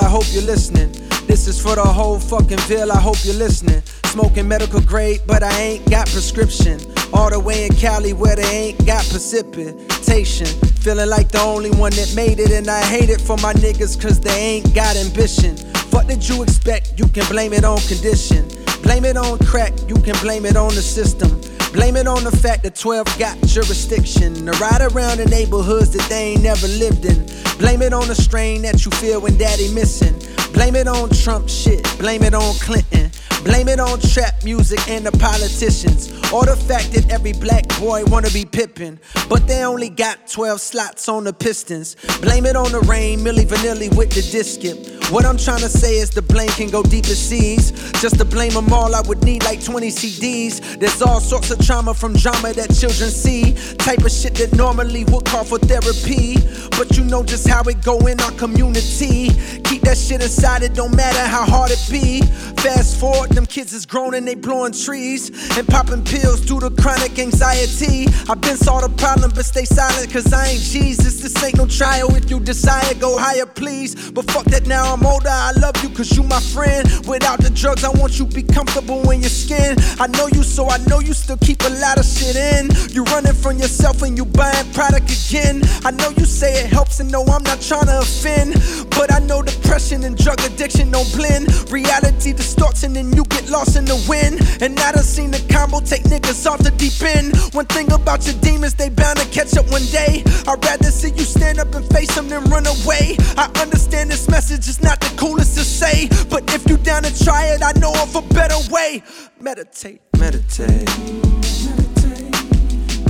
hope you're listening. This is for the whole fucking ville, I hope you're listening. Smoking medical grade, but I ain't got prescription. All the way in Cali where they ain't got precipitation. Feeling like the only one that made it, and I hate it for my niggas cause they ain't got ambition. What did you expect? You can blame it on condition. Blame it on crack, you can blame it on the system. Blame it on the fact that twelve got jurisdiction to ride around in neighborhoods that they ain't never lived in. Blame it on the strain that you feel when daddy missing. Blame it on Trump shit, blame it on Clinton. Blame it on trap music and the politicians. Or the fact that every black boy wanna be Pippin, but they only got twelve slots on the Pistons. Blame it on the rain, Milli Vanilli with the disc skip. What I'm trying to say is the blame can go deep as seas. Just to blame them all I would need like twenty C Ds. There's all sorts of trauma from drama that children see. Type of shit that normally would call for therapy, but you know just how it go in our community. Keep that shit inside, it don't matter how hard it be. Fast forward, them kids is grown and they blowing trees and popping pills due to chronic anxiety. I've been saw the problem, but stay silent cause I ain't Jesus. This ain't no trial, if you desire go higher please. But fuck that, now I'm older, I love you cause you my friend. Without the drugs I want you be comfortable in your skin. I know you so I know you still keep a lot of shit in. You running from yourself and you buying product again. I know you say it helps and no I'm not trying to offend, but I know depression and drug addiction don't blend. Reality distorts and then you get lost in the wind. And I done seen the combo take niggas off the deep end. One thing about your demons, they bound to catch up one day. I'd rather see you stand up and face them than run away. I understand this message is not the coolest to say, but if you down to try it, I know of a better way. Meditate, meditate,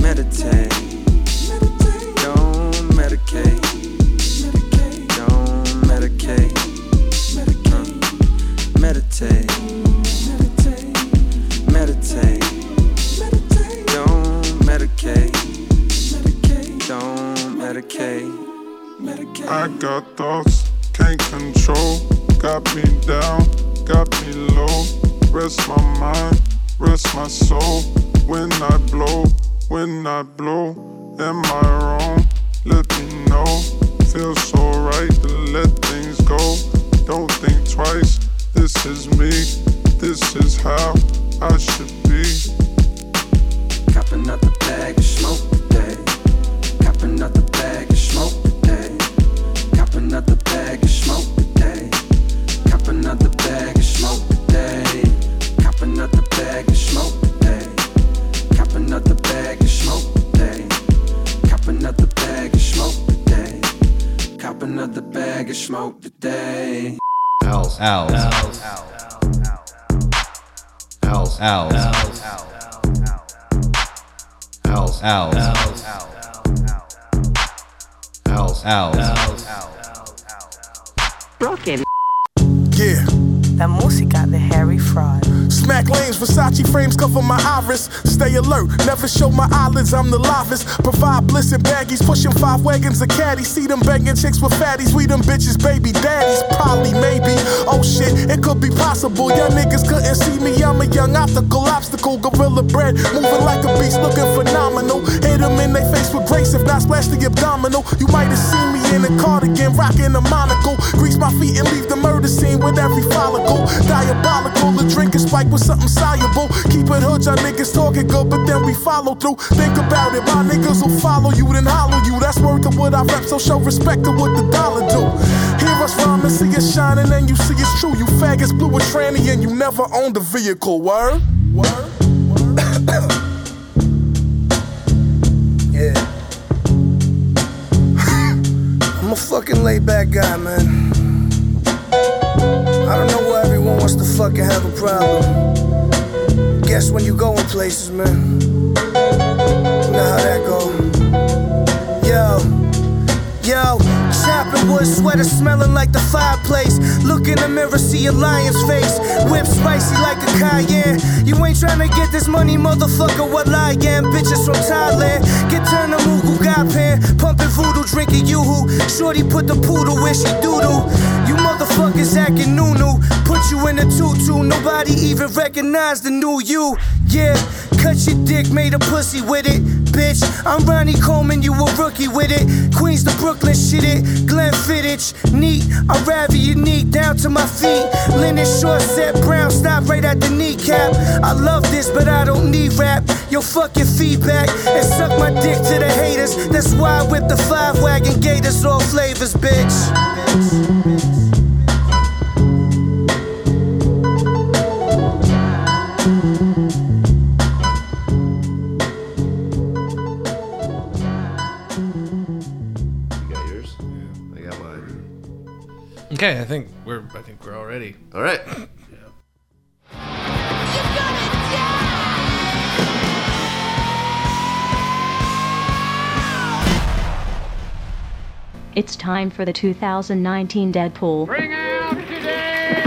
meditate, meditate, meditate. Don't medicate, medicate, don't medicate, medicate, uh, meditate. Meditate, meditate, don't medicate, medicate, don't medicate, medicate. I got thoughts, can't control, got me down, got me low. Rest my mind, rest my soul. When I blow, when I blow, am I wrong? Let me know. Feels so right to let things go. Don't think twice, this is me, this is how I should be. Cop another bag of smoke today. Cop another bag of smoke today. Cop another bag of smoke today. Cop another bag of smoke today. Cop another bag of smoke today. Cop another bag of smoke today. Cop another bag of smoke today. Cop another bag of smoke today. Owls. Owls. Owls. Owls. Owls, owls, owls, owls, owls, owls, owls, owls, Broken. Yeah. La música de Harry Fraud. Smack lanes, Versace frames cover my iris. Stay alert, never show my eyelids, I'm the livest. Provide bliss and baggies, pushing five wagons of caddies. See them banging chicks with fatties, we them bitches baby daddies. Probably, maybe, oh shit, it could be possible. Y'all niggas couldn't see me, I'm a young optical obstacle. Gorilla bread, moving like a beast, looking phenomenal. Hit them in they face with grace, if not splash the abdominal. You might have seen me in a cardigan, rocking a monocle. Grease my feet and leave the murder scene with every follicle. Diabolical, the drink is spiked with something soluble. Keep it hood, y'all niggas talking good, but then we follow through. Think about it, my niggas will follow you, then hollow you. That's worth to what I rep, so show respect to what the dollar do. Hear us rhyme and see us shining, and you see it's true. You faggots blew a tranny, and you never owned a vehicle. Word? Word? Word? Yeah. I'm a fucking laid back guy, man. I don't know why everyone wants to fucking have a problem. Guess when you go in places, man. You know how that go. Yo, yo, shout cottonwood sweater smelling like the fireplace. Look in the mirror, see a lion's face. Whip spicy like a cayenne. You ain't tryna get this money, motherfucker, what I am. Bitches from Thailand, get turned to Mughal God pan. Pumping voodoo, drinking yoo-hoo. Shorty put the poodle where she doodle. You motherfuckers acting new-new. Put you in a tutu, nobody even recognize the new you. Yeah, cut your dick, made a pussy with it, bitch. I'm Ronnie Coleman, you a rookie with it. Queens to Brooklyn, shit it. Glenfiddich, neat. I'm rather unique, down to my feet. Linen short set brown, stop right at the kneecap. I love this, but I don't need rap. Yo, fuck your feedback and suck my dick to the haters. That's why I whip the five wagon gators, all flavors, bitch. Okay, I think we're I think we're all ready. All right. Yeah. It's time for the two thousand nineteen Deadpool. Bring out your dead!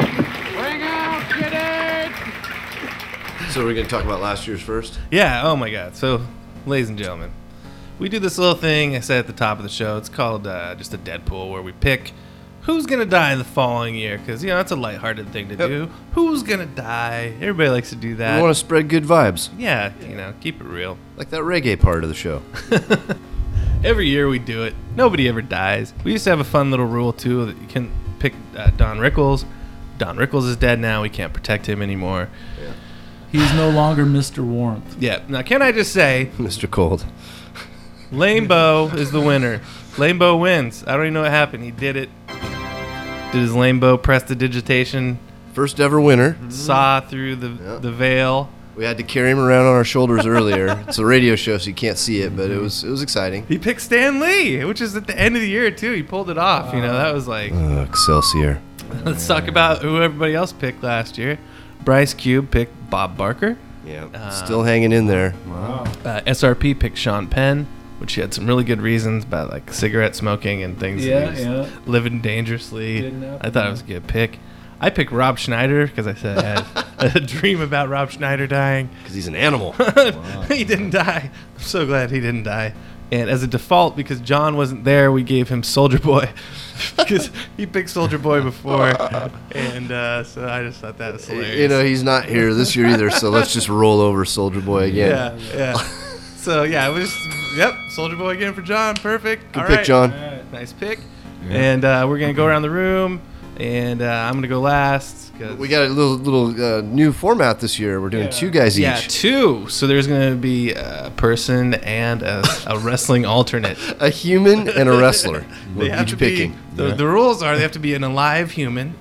Bring out your dead! So we're gonna talk about last year's first? Yeah. Oh my God. So, ladies and gentlemen, we do this little thing I said at the top of the show. It's called uh, just a Deadpool, where we pick. Who's going to die the following year? Because, you know, that's a lighthearted thing to yep. do. Who's going to die? Everybody likes to do that. We want to spread good vibes. Yeah, yeah, you know, keep it real. Like that reggae part of the show. Every year we do it. Nobody ever dies. We used to have a fun little rule, too, that you can pick uh, Don Rickles. Don Rickles is dead now. We can't protect him anymore. Yeah. He's no longer Mister Warmth. Yeah. Now, can I just say... Mister Cold. Lambo is the winner. Lambo wins. I don't even know what happened. He did it. Did his Lambo press the digitation? First ever winner. Mm-hmm. Saw through the yep. the veil. We had to carry him around on our shoulders earlier. It's a radio show, so you can't see it, but it was it was exciting. He picked Stan Lee, which is at the end of the year too. He pulled it off. Wow. You know, that was like uh, Excelsior. Let's talk about who everybody else picked last year. Bryce Cube picked Bob Barker. Yeah, uh, still hanging in there. Wow. Uh, S R P picked Sean Penn. Which he had some really good reasons about, like, cigarette smoking and things. Yeah, yeah. Living dangerously. I thought it was a good pick. I picked Rob Schneider because I said I had a dream about Rob Schneider dying. Because he's an animal. Wow. He didn't die. I'm so glad he didn't die. And as a default, because John wasn't there, we gave him Soldier Boy. Because he picked Soldier Boy before. And uh, so I just thought that was hilarious. You know, he's not here this year either, so let's just roll over Soldier Boy again. Yeah, yeah. So, yeah, it was... Yep, Soldier Boy again for John. Perfect. Good All pick, right. John. Right. Nice pick. Yeah. And uh, we're going to go around the room, and uh, I'm going to go last. Cause we got a little little uh, new format this year. We're doing yeah. two guys yeah, each. Yeah, two. So there's going to be a person and a, a wrestling alternate. A human and a wrestler. They have each to picking. Be, the, yeah. the rules are they have to be an alive human,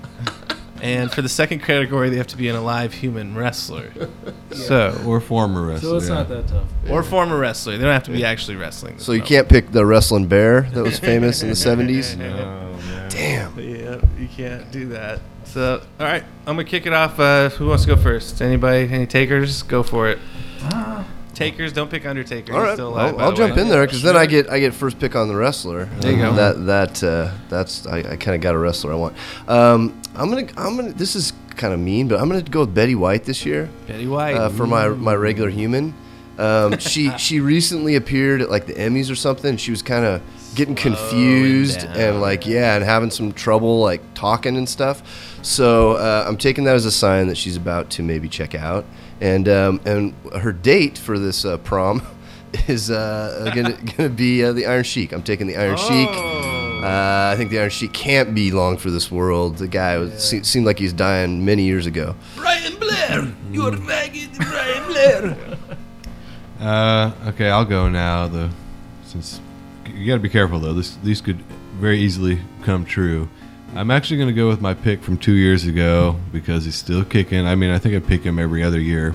and for the second category, they have to be an alive human wrestler. Yeah. So or former wrestler. So it's yeah. not that tough. Or yeah. former wrestler. They don't have to be yeah. actually wrestling. So you moment. can't pick the wrestling bear that was famous in the seventies? No, no. Damn. Yeah, you can't do that. So, all right, I'm going to kick it off. Uh, who wants to go first? Anybody? Any takers? Go for it. Ah. Takers, don't pick Undertaker. All right. Still alive, I'll, I'll the jump way. in there because sure. then I get I get first pick on the wrestler. There you go. That that uh, that's I, I kind of got a wrestler I want. Um, I'm gonna I'm gonna. This is kind of mean, but I'm gonna go with Betty White this year. Betty White uh, for my my regular human. Um, she she recently appeared at like the Emmys or something. She was kind of getting confused and like yeah, and having some trouble like talking and stuff. So uh, I'm taking that as a sign that she's about to maybe check out. And um, and her date for this uh, prom is uh, gonna gonna be uh, the Iron Sheik. I'm taking the Iron oh. Sheik. Uh, I think the Iron Sheik can't be long for this world. The guy was, yeah. se- seemed like he was dying many years ago. Brian Blair, you're faggot, Brian Blair. Uh, okay, I'll go now. Though, since you got to be careful though, this these could very easily come true. I'm actually going to go with my pick from two years ago because he's still kicking. I mean, I think I pick him every other year,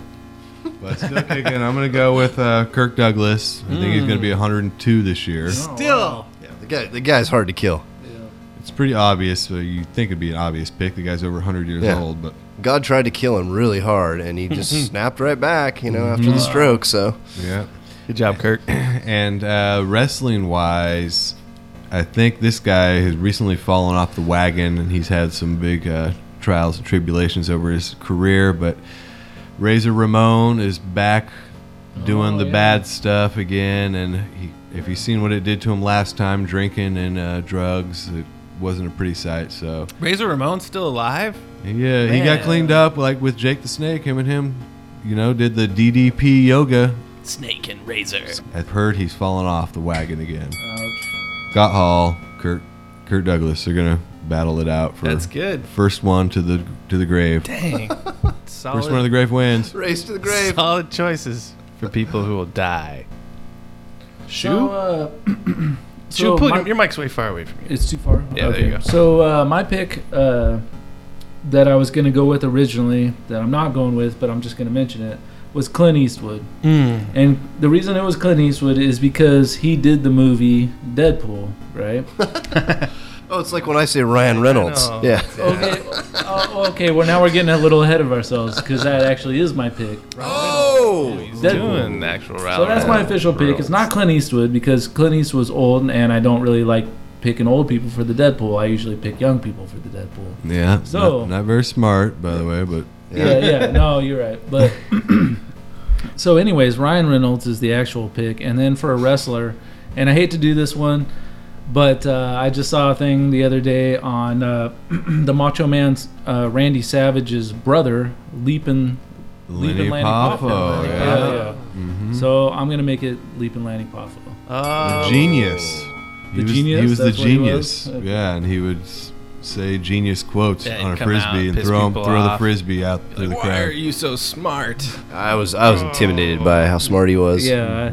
but still kicking. I'm going to go with uh, Kirk Douglas. I mm. think he's going to be one hundred two this year. Still. Yeah, the guy, the guy's hard to kill. Yeah. It's pretty obvious. So you think it'd be an obvious pick. The guy's over one hundred years yeah. old. But God tried to kill him really hard, and he just snapped right back, you know, after the stroke. So yeah, good job, Kirk. And uh, wrestling-wise... I think this guy has recently fallen off the wagon, and he's had some big uh, trials and tribulations over his career. But Razor Ramon is back doing oh, the yeah. bad stuff again, and he, if you've seen what it did to him last time, drinking and uh, drugs, it wasn't a pretty sight. So Razor Ramon's still alive? Yeah, Man. He got cleaned up like with Jake the Snake. Him and him, you know, did the D D P yoga. Snake and Razor. I've heard he's fallen off the wagon again. Okay. Scott Hall, Kurt, Kurt Douglas are gonna battle it out for. That's good. First one to the to the grave. Dang. Solid. First one to the grave wins. Race to the grave. Solid choices for people who will die. Shoe. So, uh, so Shoe, pull my, your, your mic's way far away from you. It's too far. Yeah, okay. There you go. So uh, my pick uh, that I was gonna go with originally, that I'm not going with, but I'm just gonna mention it, was Clint Eastwood. Mm. And the reason it was Clint Eastwood is because he did the movie Deadpool, right? Oh, it's like when I say Ryan Reynolds. Yeah. Okay, uh, okay, well, now we're getting a little ahead of ourselves because that actually is my pick. Oh! He's Deadpool. Doing the actual route. So that's my official pick. It's not Clint Eastwood because Clint Eastwood's old, and I don't really like picking old people for the Deadpool. I usually pick young people for the Deadpool. Yeah. So Not, not very smart, by the way, but... Yeah. yeah, yeah, no, you're right. But so, anyways, Ryan Reynolds is the actual pick, and then for a wrestler, and I hate to do this one, but uh, I just saw a thing the other day on uh, the Macho Man's uh, Randy Savage's brother, Leapin' Lanny Poffo. Yeah. yeah. yeah. Mm-hmm. So I'm gonna make it Leapin' Lanny Poffo. Oh. The genius. He the was, genius. He was the genius. Was? Okay. Yeah, and he would. Say genius quotes yeah, on a frisbee and, and throw them, throw the frisbee out through like, the crowd. Why are you so smart? I was I was intimidated oh. by how smart he was. Yeah. I,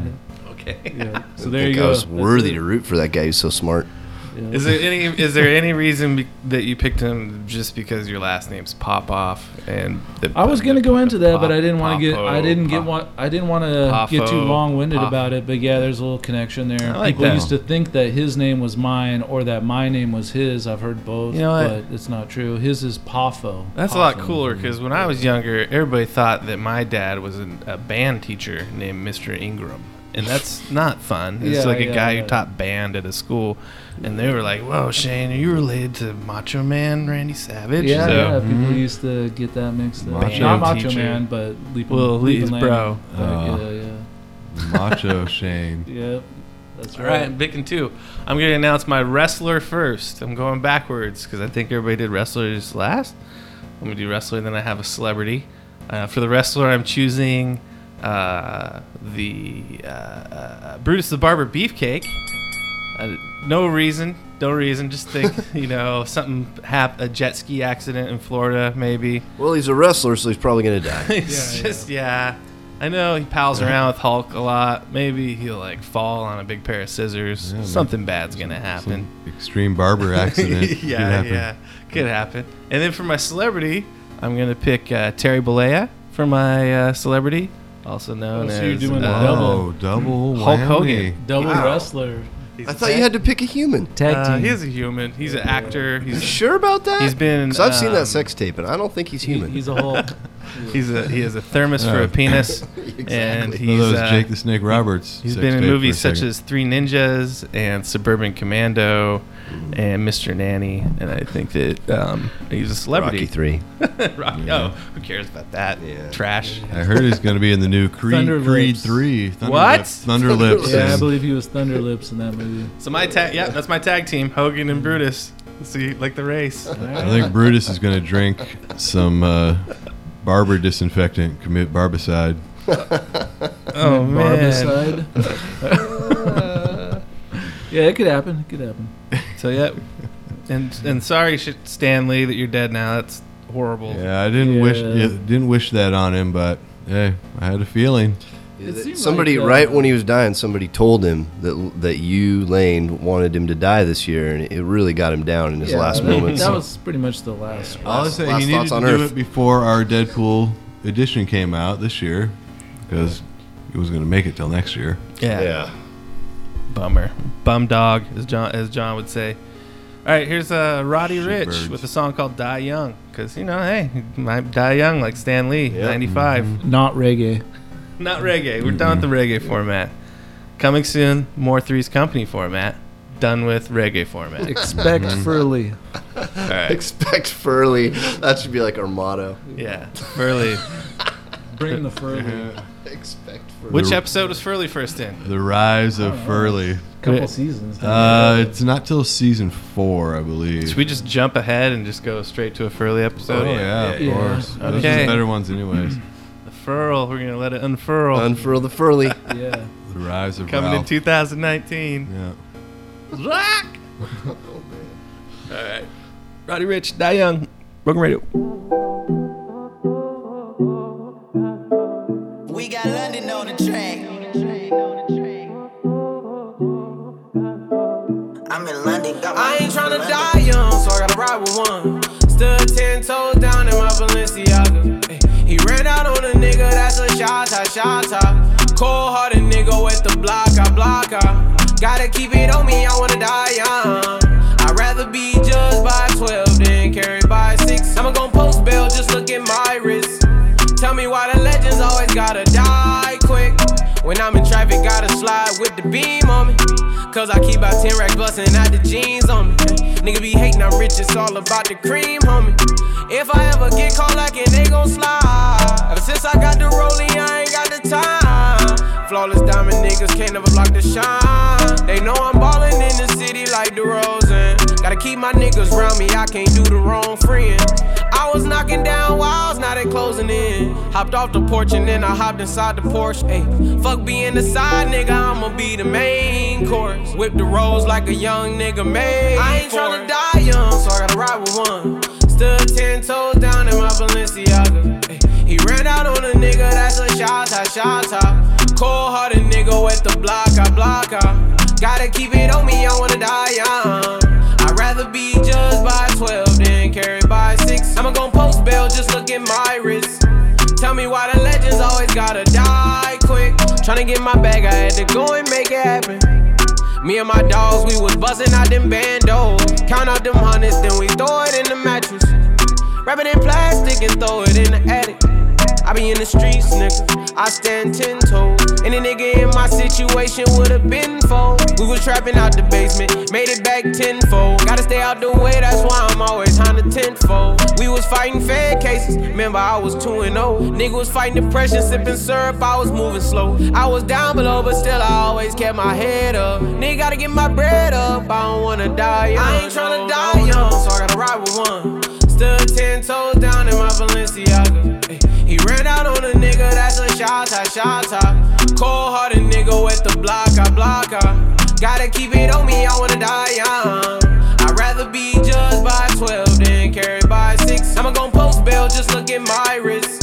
okay. Yeah. So I there think you go. I was That's worthy it. to root for that guy who's so smart. Yeah. Is there any is there any reason be, that you picked him just because your last name's Popoff and the, I was going to go into that pop, but I didn't want to get I didn't pop, get want, I didn't want to get too long-winded pop. about it, but yeah, there's a little connection there. I like People that. used to think that his name was mine or that my name was his. I've heard both, you know, but it's not true. His is Poffo. That's Poffo. a lot cooler cuz when I was younger, everybody thought that my dad was an, a band teacher named Mister Ingram. And that's not fun. It's yeah, like a yeah, guy yeah. who taught band at a school, and they were like, "Whoa, Shane, are you related to Macho Man Randy Savage?" Yeah, so, yeah. People mm-hmm. used to get that mixed up. Macho not Macho teacher. Man, but Leapin' well, Leapin' bro. Like, uh, yeah, yeah. Macho Shane. Yep, that's right. All right, I'm picking two. I'm going to announce my wrestler first. I'm going backwards because I think everybody did wrestlers last. I'm going to do wrestler, then I have a celebrity. Uh, for the wrestler, I'm choosing. Uh, the uh, uh, Brutus the Barber Beefcake. Uh, no reason, no reason. Just think, you know, something hap- a jet ski accident in Florida, maybe. Well, he's a wrestler, so he's probably gonna die. He's yeah, just yeah. yeah. I know he pals around with Hulk a lot. Maybe he'll like fall on a big pair of scissors. Yeah, something bad's gonna happen. Some extreme barber accident. yeah, could yeah, could happen. And then for my celebrity, I'm gonna pick uh, Terry Bollea for my uh, celebrity. Also known oh, so as you're doing uh, double, double Hulk Hogan, double wow. wrestler. He's I thought you had to pick a human. Tag team. Uh, he is a human. He's yeah. an actor. He's you sure about that? He's been. Because I've um, seen that sex tape, and I don't think he's human. He, he's a Hulk. he's a he is a thermos for a penis, exactly. and he's uh, Jake the Snake Roberts. He's been in movies such as Three Ninjas and Suburban Commando, and Mister Nanny, and I think that um, he's a celebrity. Rocky Three. Rocky. Yeah. Oh, who cares about that? Yeah. Trash. I heard he's going to be in the new Creed. Creed Three. Thunder what? Thunderlips. Yeah, I believe he was Thunderlips in that movie. So my tag. Yeah, that's my tag team: Hogan and Brutus. See, like the race. I think Brutus is going to drink some uh, barber disinfectant, commit barbicide. Oh man. Barbicide. Yeah, it could happen. It could happen. So yeah, and and sorry, Stan Lee, that you're dead now. That's horrible. Yeah, I didn't yeah. wish yeah, didn't wish that on him, but hey, I had a feeling. It somebody like, uh, right when he was dying, somebody told him that that you, Lane, wanted him to die this year, and it really got him down in his yeah, last that, moments. That was pretty much the last. Yeah. I'll say he needed to do it before our Deadpool edition came out this year, because he was going to make it till next year. Yeah. yeah. Bummer, bum dog, as John as John would say. All right, here's uh, Roddy Shoot Ricch birds. with a song called "Die Young," because you know, hey, you might die young like Stan Lee, yep. ninety-five. Mm-hmm. Not reggae, not reggae. We're mm-hmm. done with the reggae format. Coming soon, more Three's Company format. done with reggae format. Expect mm-hmm. Furley. All right. Expect Furley. That should be like our motto. Yeah. Furley. Bring the Furley. Uh-huh. Expect Furley. Which episode was Furley first in? The Rise of Furley. Couple seasons. Uh, it's not till season four, I believe. Should we just jump ahead and just go straight to a Furley episode? Oh, yeah, yeah, of yeah. course. Okay. Those are the better ones anyways. The Furl. We're going to let it unfurl. Unfurl the Furley. Yeah. The Rise of Coming Ralph. In two thousand nineteen. Yeah. Rock! Oh, man. All right. Roddy Ricch, Die Young, Broken Radio. We got London on the track. I'm in London. I ain't tryna die young, so I gotta ride with one. Stood ten toes down in my Balenciaga. Ay, he ran out on a nigga, that's a shot, shot, shot. Cold-hearted nigga with the block, I block, I. Gotta keep it on me, I wanna die young. I'd rather be judged by twelve than carried by six. I'ma gon' post bail, just look at my wrist. Tell me why the legends always gotta die quick. When I'm in traffic, gotta slide with the beam on me. Cause I keep about ten racks bustin' out the jeans on me. Nigga be hatin', I'm rich, it's all about the cream, homie. If I ever get caught lacking, they gon' slide. Ever since I got the rollie, I ain't got the time. Flawless diamond niggas can't never block the shine. They know I'm ballin' in the city like DeRozan. Gotta keep my niggas round me, I can't do the wrong friend. I was knocking down walls, now they closing in. Hopped off the porch and then I hopped inside the Porsche. Ay, fuck being the side nigga, I'ma be the main course. Whip the rolls like a young nigga made. I ain't tryna die young, so I gotta ride with one. Stood ten toes down in my Balenciaga. Ay, he ran out on a nigga, that's a shot, shot, shot. Cold-hearted nigga with the block, I block, I. Gotta keep it on me, I wanna die young. I'd rather be judged by twelve than carried by six. I'ma gon' post bail, just look at my wrist. Tell me why the legends always gotta die quick. Tryna get my bag, I had to go and make it happen. Me and my dogs, we was buzzing out them bandos. Count out them hundreds, then we throw it in the mattress. Wrap it in plastic and throw it in the attic. I be in the streets, nigga, I stand ten toes. Any nigga in my situation would've been fold. We was trapping out the basement, made it back tenfold. Gotta stay out the way, that's why I'm always on the tenfold. We was fighting fan cases, remember I was two and oh. Nigga was fighting depression, sipping syrup, I was moving slow. I was down below, but still I always kept my head up. Nigga gotta get my bread up, I don't wanna die young. I ain't tryna die young, so I gotta ride with one. Stood ten toes down in my Balenciaga. He ran out on a nigga, that's a shot, shot, shot. Cold-hearted nigga with the block, I block, I. Gotta keep it on me, I wanna die young. I'd rather be judged by twelve than carried by six. I'ma gon' post bail, just look at my wrist.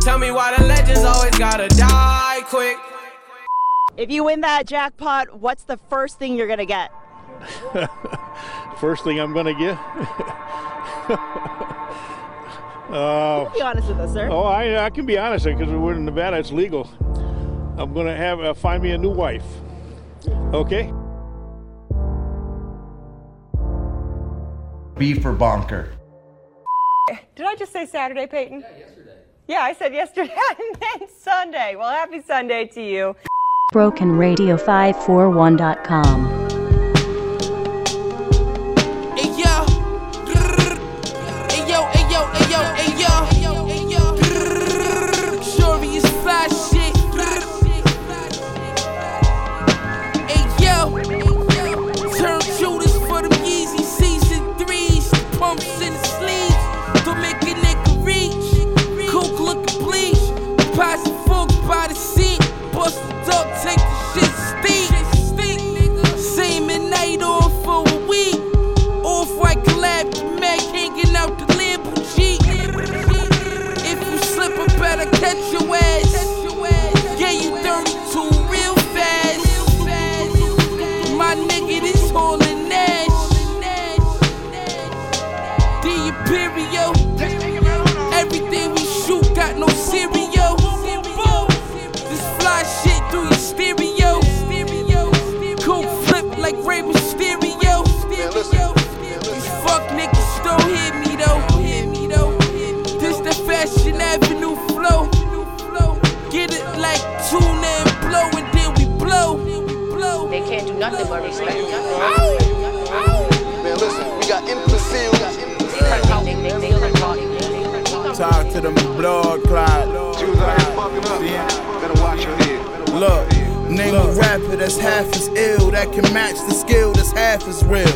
Tell me why the legends always gotta die quick. If you win that jackpot, what's the first thing you're gonna get? First thing I'm gonna get? Uh, be honest with us, sir. Oh, I, I can be honest because we're in Nevada; it's legal. I'm gonna have uh, find me a new wife. Okay. B for bonker. Did I just say Saturday, Peyton? Yeah, yesterday. Yeah, I said yesterday and then Sunday. Well, happy Sunday to you. broken radio five four one dot com. nothing but respect. Man, listen, we got imbeciles. Talk to them blood clot. Jews out here fucking up. Better watch your head. Look. Name a rapper that's half as ill, that can match the skill that's half as real.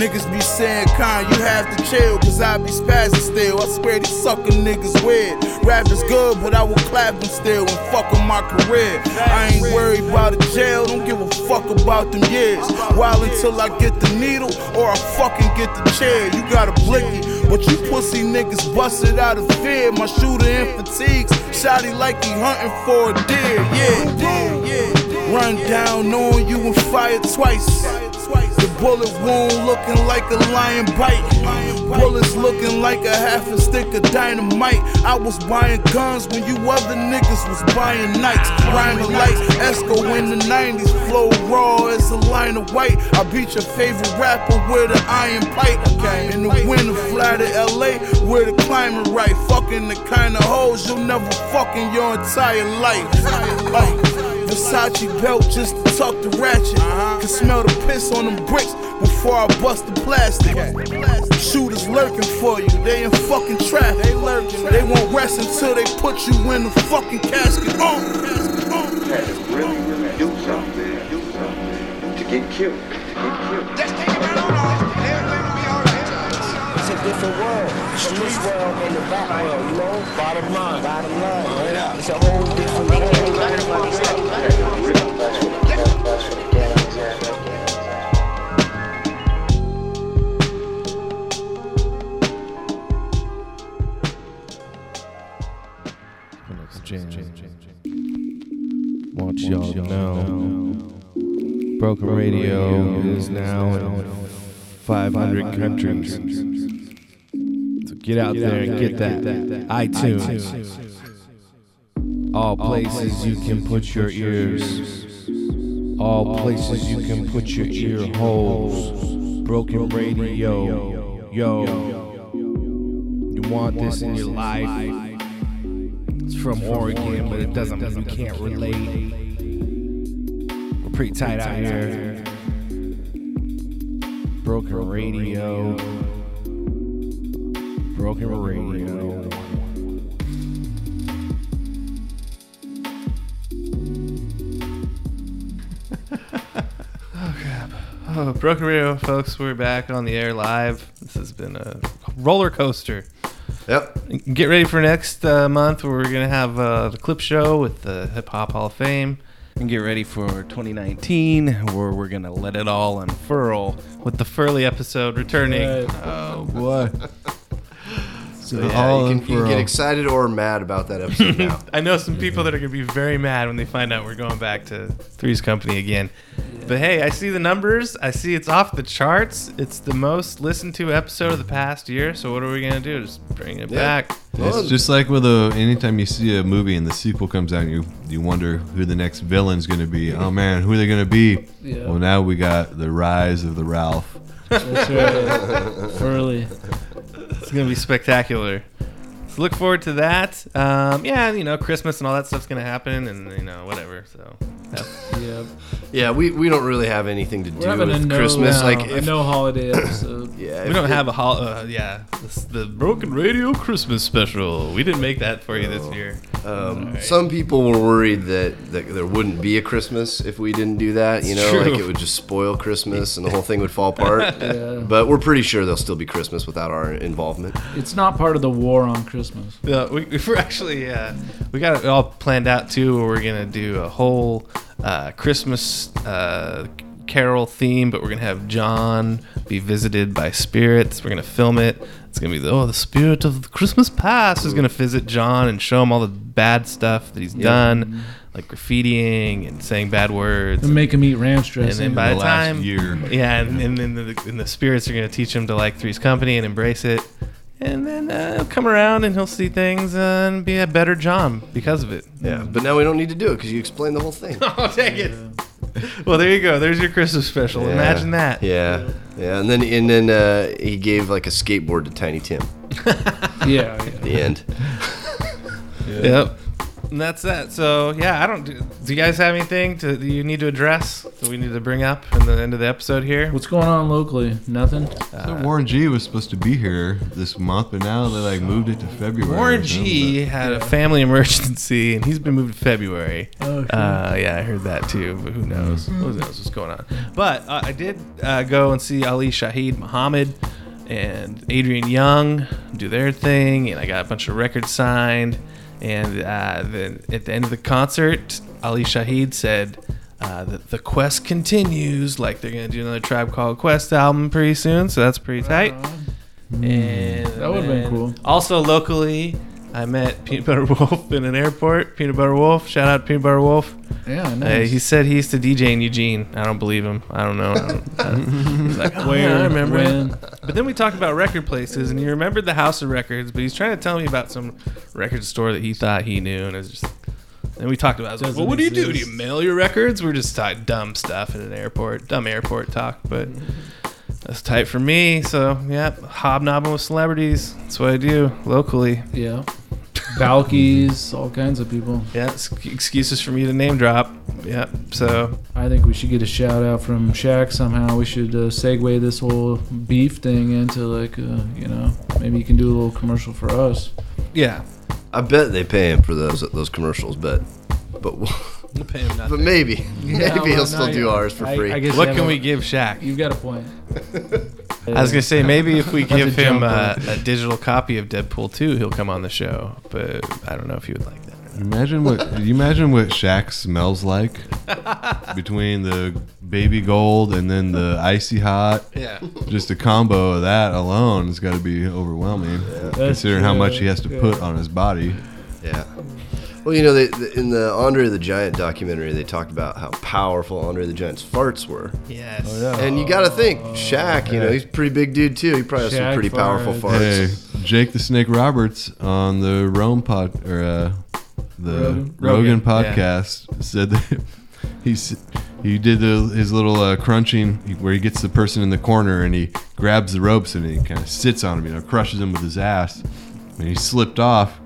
Niggas be saying, Con, you have to chill, cause I be spazzing still. I swear these suckin' niggas weird. Rap is good, but I will clap them still and fuck on my career. I ain't worried about a jail, don't give a fuck about them years. While until I get the needle or I fucking get the chair. You got a blicky, but you pussy niggas busted out of fear. My shooter in fatigues, shotty like he hunting for a deer. Yeah, deer, yeah. Run down on you and fire twice. The bullet wound looking like a lion bite. Bullets looking like a half a stick of dynamite. I was buying guns when you other niggas was buying nights. Rhyming lights, Esco in the nineties. Flow raw as a line of white. I beat your favorite rapper with an iron pipe. In the winter, fly to L A where the climate right. Fucking the kind of hoes you'll never fuck in your entire life. Oh. Versace belt just to tuck the ratchet. Uh-huh. Can smell the piss on them bricks before I bust the plastic. Shooters lurking for you, they in fucking traffic. They lurking, they won't rest until they put you in the fucking casket. Oh. Had to really, really do something, do something to get killed. Let's take it right on off. Everything will be alright. It's a different world, the street world and the back world, you know. Bottom line, bottom line, right? It's a whole different world. Watch y'all know. Broken Radio is now in five hundred countries. So get out there and get that. iTunes. All places you can put your ears. All places you can put your ear holes. Broken Radio. Yo. You want this in your life? It's from Oregon, but it doesn't mean you can't relate. We're pretty tight out here. Broken Radio. Broken Radio. Oh, Broken Radio, folks, we're back on the air live. This has been a roller coaster. Yep. Get ready for next uh, month where we're going to have uh, the clip show with the Hip Hop Hall of Fame. And get ready for twenty nineteen where we're going to let it all unfurl with the Furley episode returning. Right. Oh, boy. So yeah, you, can, you can get excited or mad about that episode now. I know some people that are going to be very mad when they find out we're going back to Three's Company again. Yeah. But hey, I see the numbers. I see it's off the charts. It's the most listened to episode of the past year. So what are we going to do? Just bring it yeah. back. It's just like with a, anytime you see a movie and the sequel comes out, you you wonder who the next villain's going to be. Oh, man, who are they going to be? Yeah. Well, now we got the rise of the Ralph. That's right. Furley. It's going to be spectacular. So look forward to that. Um, yeah, you know, Christmas and all that stuff's going to happen and, you know, whatever. So, yeah. Yeah, we, we don't really have anything to do with no, Christmas. No, like if, no holiday episode. Yeah, we don't have a holiday. Uh, yeah, this, the Broken Radio Christmas special. We didn't make that for you no. this year. Um, right. Some people were worried that, that there wouldn't be a Christmas if we didn't do that. You know, like it would just spoil Christmas and the whole thing would fall apart. Yeah. But we're pretty sure there'll still be Christmas without our involvement. It's not part of the war on Christmas. Yeah, we, we're actually uh, we got it all planned out too. Where we're gonna do a whole uh, Christmas uh, carol theme, but we're gonna have John be visited by spirits. We're gonna film it. It's going to be, the, oh, the spirit of the Christmas past is going to visit John and show him all the bad stuff that he's yeah. done, like graffitiing and saying bad words. And, and make him eat ranch dressing. And then by the, the time, last year. Yeah, and, and then the, and the spirits are going to teach him to like Three's Company and embrace it. And then uh, he'll come around and he'll see things and be a better John because of it. Yeah, but now we don't need to do it because you explained the whole thing. Oh, dang it. Yeah. Well, there you go. There's your Christmas special. Yeah. Imagine that. Yeah, yeah. And then and then uh, he gave like a skateboard to Tiny Tim. yeah, yeah. At the end. yeah. Yep. And that's that. So yeah, I don't. Do, do you guys have anything to, that you need to address? that we need to bring up in the end of the episode here? What's going on locally? Nothing? Uh, so Warren G was supposed to be here this month, but now they like moved it to February. Warren G had a family emergency, and he's been moved to February. Oh, okay. uh, Yeah, I heard that too, but who knows? Who knows what's going on? But uh, I did uh, go and see Ali Shaheed Muhammad and Adrian Young do their thing, and I got a bunch of records signed. And uh, then at the end of the concert, Ali Shaheed said uh, that the quest continues, like they're going to do another Tribe Called Quest album pretty soon, so that's pretty tight. Uh, and that would have been cool. Also locally, I met Peanut Butter Wolf in an airport. Peanut Butter Wolf, shout out to Peanut Butter Wolf. Yeah, nice. Uh, he said he used to D J in Eugene. I don't believe him. I don't know. I don't, I don't. He's like, oh, where? Yeah, I remember. When? But then we talked about record places, and he remembered the House of Records, but he's trying to tell me about some record store that he thought he knew, and it was just. And we talked about it. I was like, well, what do you do? Do you mail your records? We're just talking dumb stuff in an airport, dumb airport talk, but that's tight for me. So, yeah, hobnobbing with celebrities. That's what I do locally. Yeah. Balkies, all kinds of people. Yeah, excuses for me to name drop. Yeah, so I think we should get a shout out from Shaq somehow. We should uh, segue this whole beef thing into like, uh, you know, maybe you can do a little commercial for us. Yeah, I bet they pay him for those those commercials, but but we'll, we'll pay him nothing. But maybe maybe no, he'll no, still no, do ours for I, free. I guess what can we give Shaq? You've got a point. I was going to say, maybe if we give him a, a digital copy of Deadpool two, he'll come on the show. But I don't know if he would like that. Imagine what you imagine what Shaq smells like between the baby gold and then the icy hot. Yeah. Just a combo of that alone has got to be overwhelming, yeah, considering true. How much he has to yeah. put on his body. Yeah. Well, you know, they, in the Andre the Giant documentary, they talked about how powerful Andre the Giant's farts were. Yes. Oh, yeah. And you got to think, Shaq, you know, he's a pretty big dude, too. He probably Shaq has some pretty farts. Powerful farts. Hey, Jake the Snake Roberts on the Rome pod, or uh, the Rogan, Rogan podcast yeah. said that he's, he did the, his little uh, crunching where he gets the person in the corner and he grabs the ropes and he kind of sits on him, you know, crushes him with his ass. And he slipped off.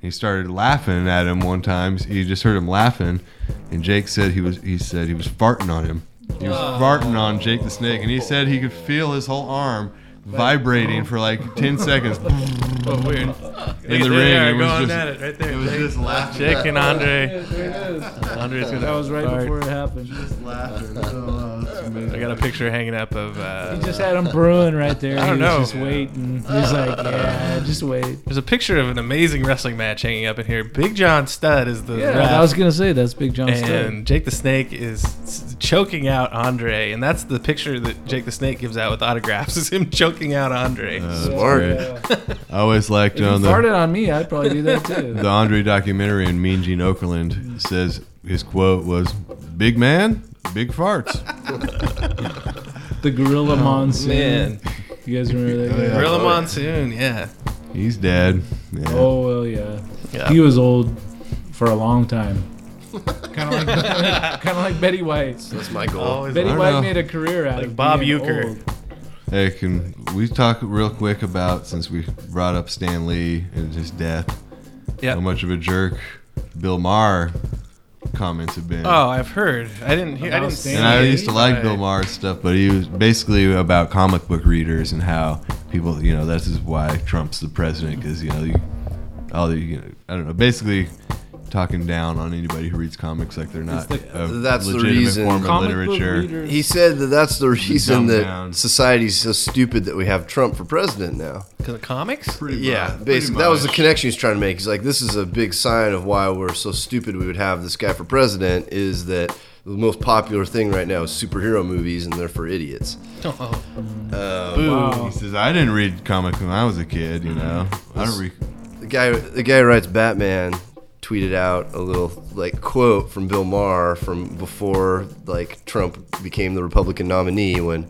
He started laughing at him one time. He just heard him laughing, and Jake said he was. He said he was farting on him. He was oh. farting on Jake the Snake, and he said he could feel his whole arm vibrating for like ten seconds. Oh, weird. In the ring, it was going just, at it right there. It was Jake, just laughing. Jake and Andre. There it is. Andre's gonna. That was right fart. Before it happened. Just laughing. So, uh, I got a picture hanging up of. Uh, he just had him brewing right there. I don't he know. Was just waiting. He's like, yeah, just wait. There's a picture of an amazing wrestling match hanging up in here. Big John Studd is the. Yeah, ref, I was gonna say that's Big John and Studd. And Jake the Snake is choking out Andre, and that's the picture that Jake the Snake gives out with autographs. Is him choking out Andre. Uh, Smart. Yeah. I always liked on the. Farted on me, I'd probably do that too. The Andre documentary and Mean Gene Okerlund says his quote was, "Big man, big farts." The Gorilla oh, Monsoon. Man. You guys remember that? Oh, yeah. Gorilla oh, Monsoon, yeah. He's dead. Yeah. Oh well, yeah. yeah. He was old for a long time. Kind of like, like Betty White. That's my goal. Always Betty White know. Made a career out like of Bob being Uecker. Old. Hey, can we talk real quick about, since we brought up Stan Lee and his death, yep. how much of a jerk Bill Maher comments have been? Oh, I've heard. I didn't hear. I didn't see. And I used to like Bill Maher's stuff, but he was basically about comic book readers and how people, you know, this is why Trump's the president, because, you know, you, all the, you know, I don't know, basically talking down on anybody who reads comics like they're not the, a that's legitimate the reason. Form of comic literature. He said that that's the reason that down. Society's so stupid that we have Trump for president now. Because of comics? Pretty yeah, much. Basically. Pretty that much. Was the connection he's trying to make. He's like, this is a big sign of why we're so stupid we would have this guy for president is that the most popular thing right now is superhero movies, and they're for idiots. Oh. Uh, Boo. Wow. He says, I didn't read comics when I was a kid, you know. Mm-hmm. I don't read. The guy, the guy who writes Batman tweeted out a little like quote from Bill Maher from before like Trump became the Republican nominee when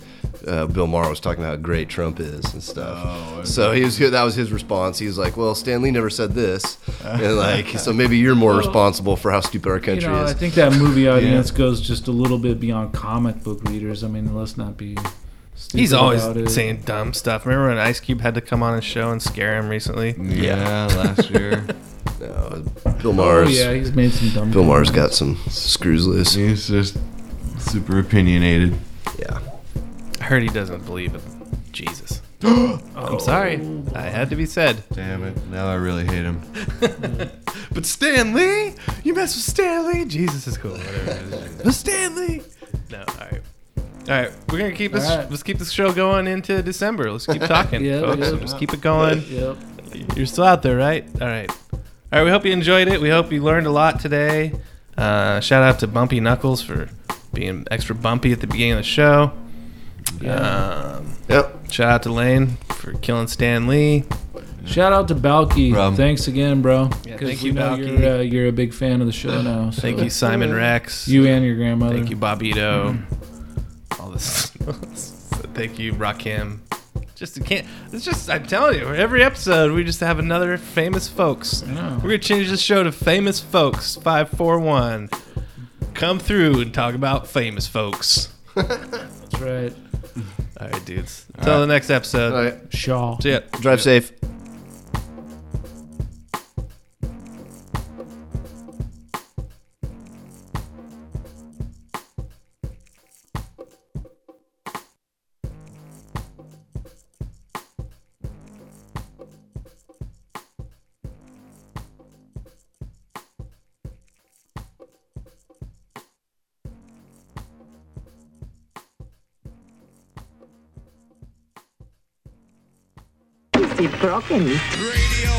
uh, Bill Maher was talking about how great Trump is and stuff. Oh, so he was that was his response. He was like, "Well, Stan Lee never said this," and like, so maybe you're more well, responsible for how stupid our country you know, is. I think that movie audience yeah. goes just a little bit beyond comic book readers. I mean, let's not be. He's always saying dumb stuff. Remember when Ice Cube had to come on his show and scare him recently? Yeah, yeah. Last year. No, Bill Maher's. Oh, yeah, he's made some dumb. Bill Maher's got some screws loose. He's just Super opinionated. Yeah. I heard he doesn't believe in Jesus. Oh, I'm sorry. That had to be said. Damn it. Now I really hate him. But Stan Lee? You mess with Stan Lee? Jesus is cool. Whatever. But Stan Lee? No, all right. All right, we're gonna keep this. Right. Let's keep this show going into December. Let's keep talking, yep, folks. Yep. Just keep it going. Yep. You're still out there, right? All right. All right. We hope you enjoyed it. We hope you learned a lot today. Uh, shout out to Bumpy Knuckles for being extra bumpy at the beginning of the show. Yeah. Um, yep. Shout out to Lane for killing Stan Lee. Shout out to Balky. Bro. Thanks again, bro. Yeah, thank you, Balky. You're, uh, you're a big fan of the show now. So. Thank you, Simon Rex. You and your grandmother. Thank you, Bobito. Mm-hmm. All this. Thank you, Rakim. Just can't. It's just. I'm telling you, every episode we just have another famous folks. I know. We're gonna change the show to famous folks. Five, four, one. Come through and talk about famous folks. That's right. All right, dudes. All Until right. the next episode. All right. Shaw. See ya. Drive yeah. safe. Broken Radio.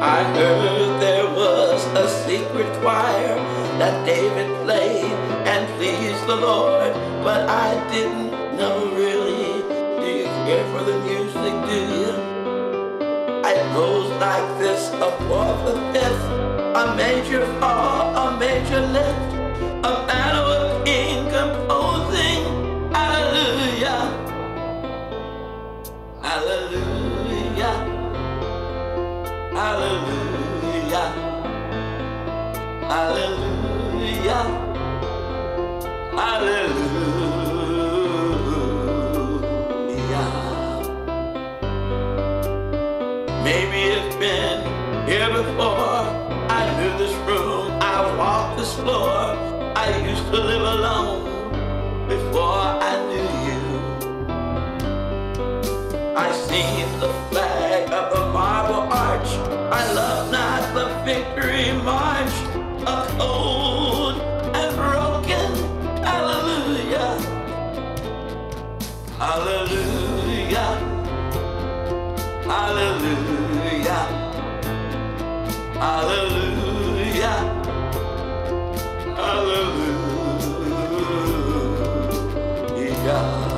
I heard there was a secret choir that David played and pleased the Lord, but I didn't know really. Do you care for the music, do you? It goes like this, a fourth, a fifth, a major fall, a major lift, a Malibu Ken composing, hallelujah, hallelujah. Hallelujah, hallelujah, hallelujah. Maybe it's been here before. I knew this room, I walked this floor. I used to live alone before I knew you. I seen the flag of the marble arch. I love not the victory march of old and broken. Hallelujah, hallelujah, hallelujah, hallelujah, hallelujah.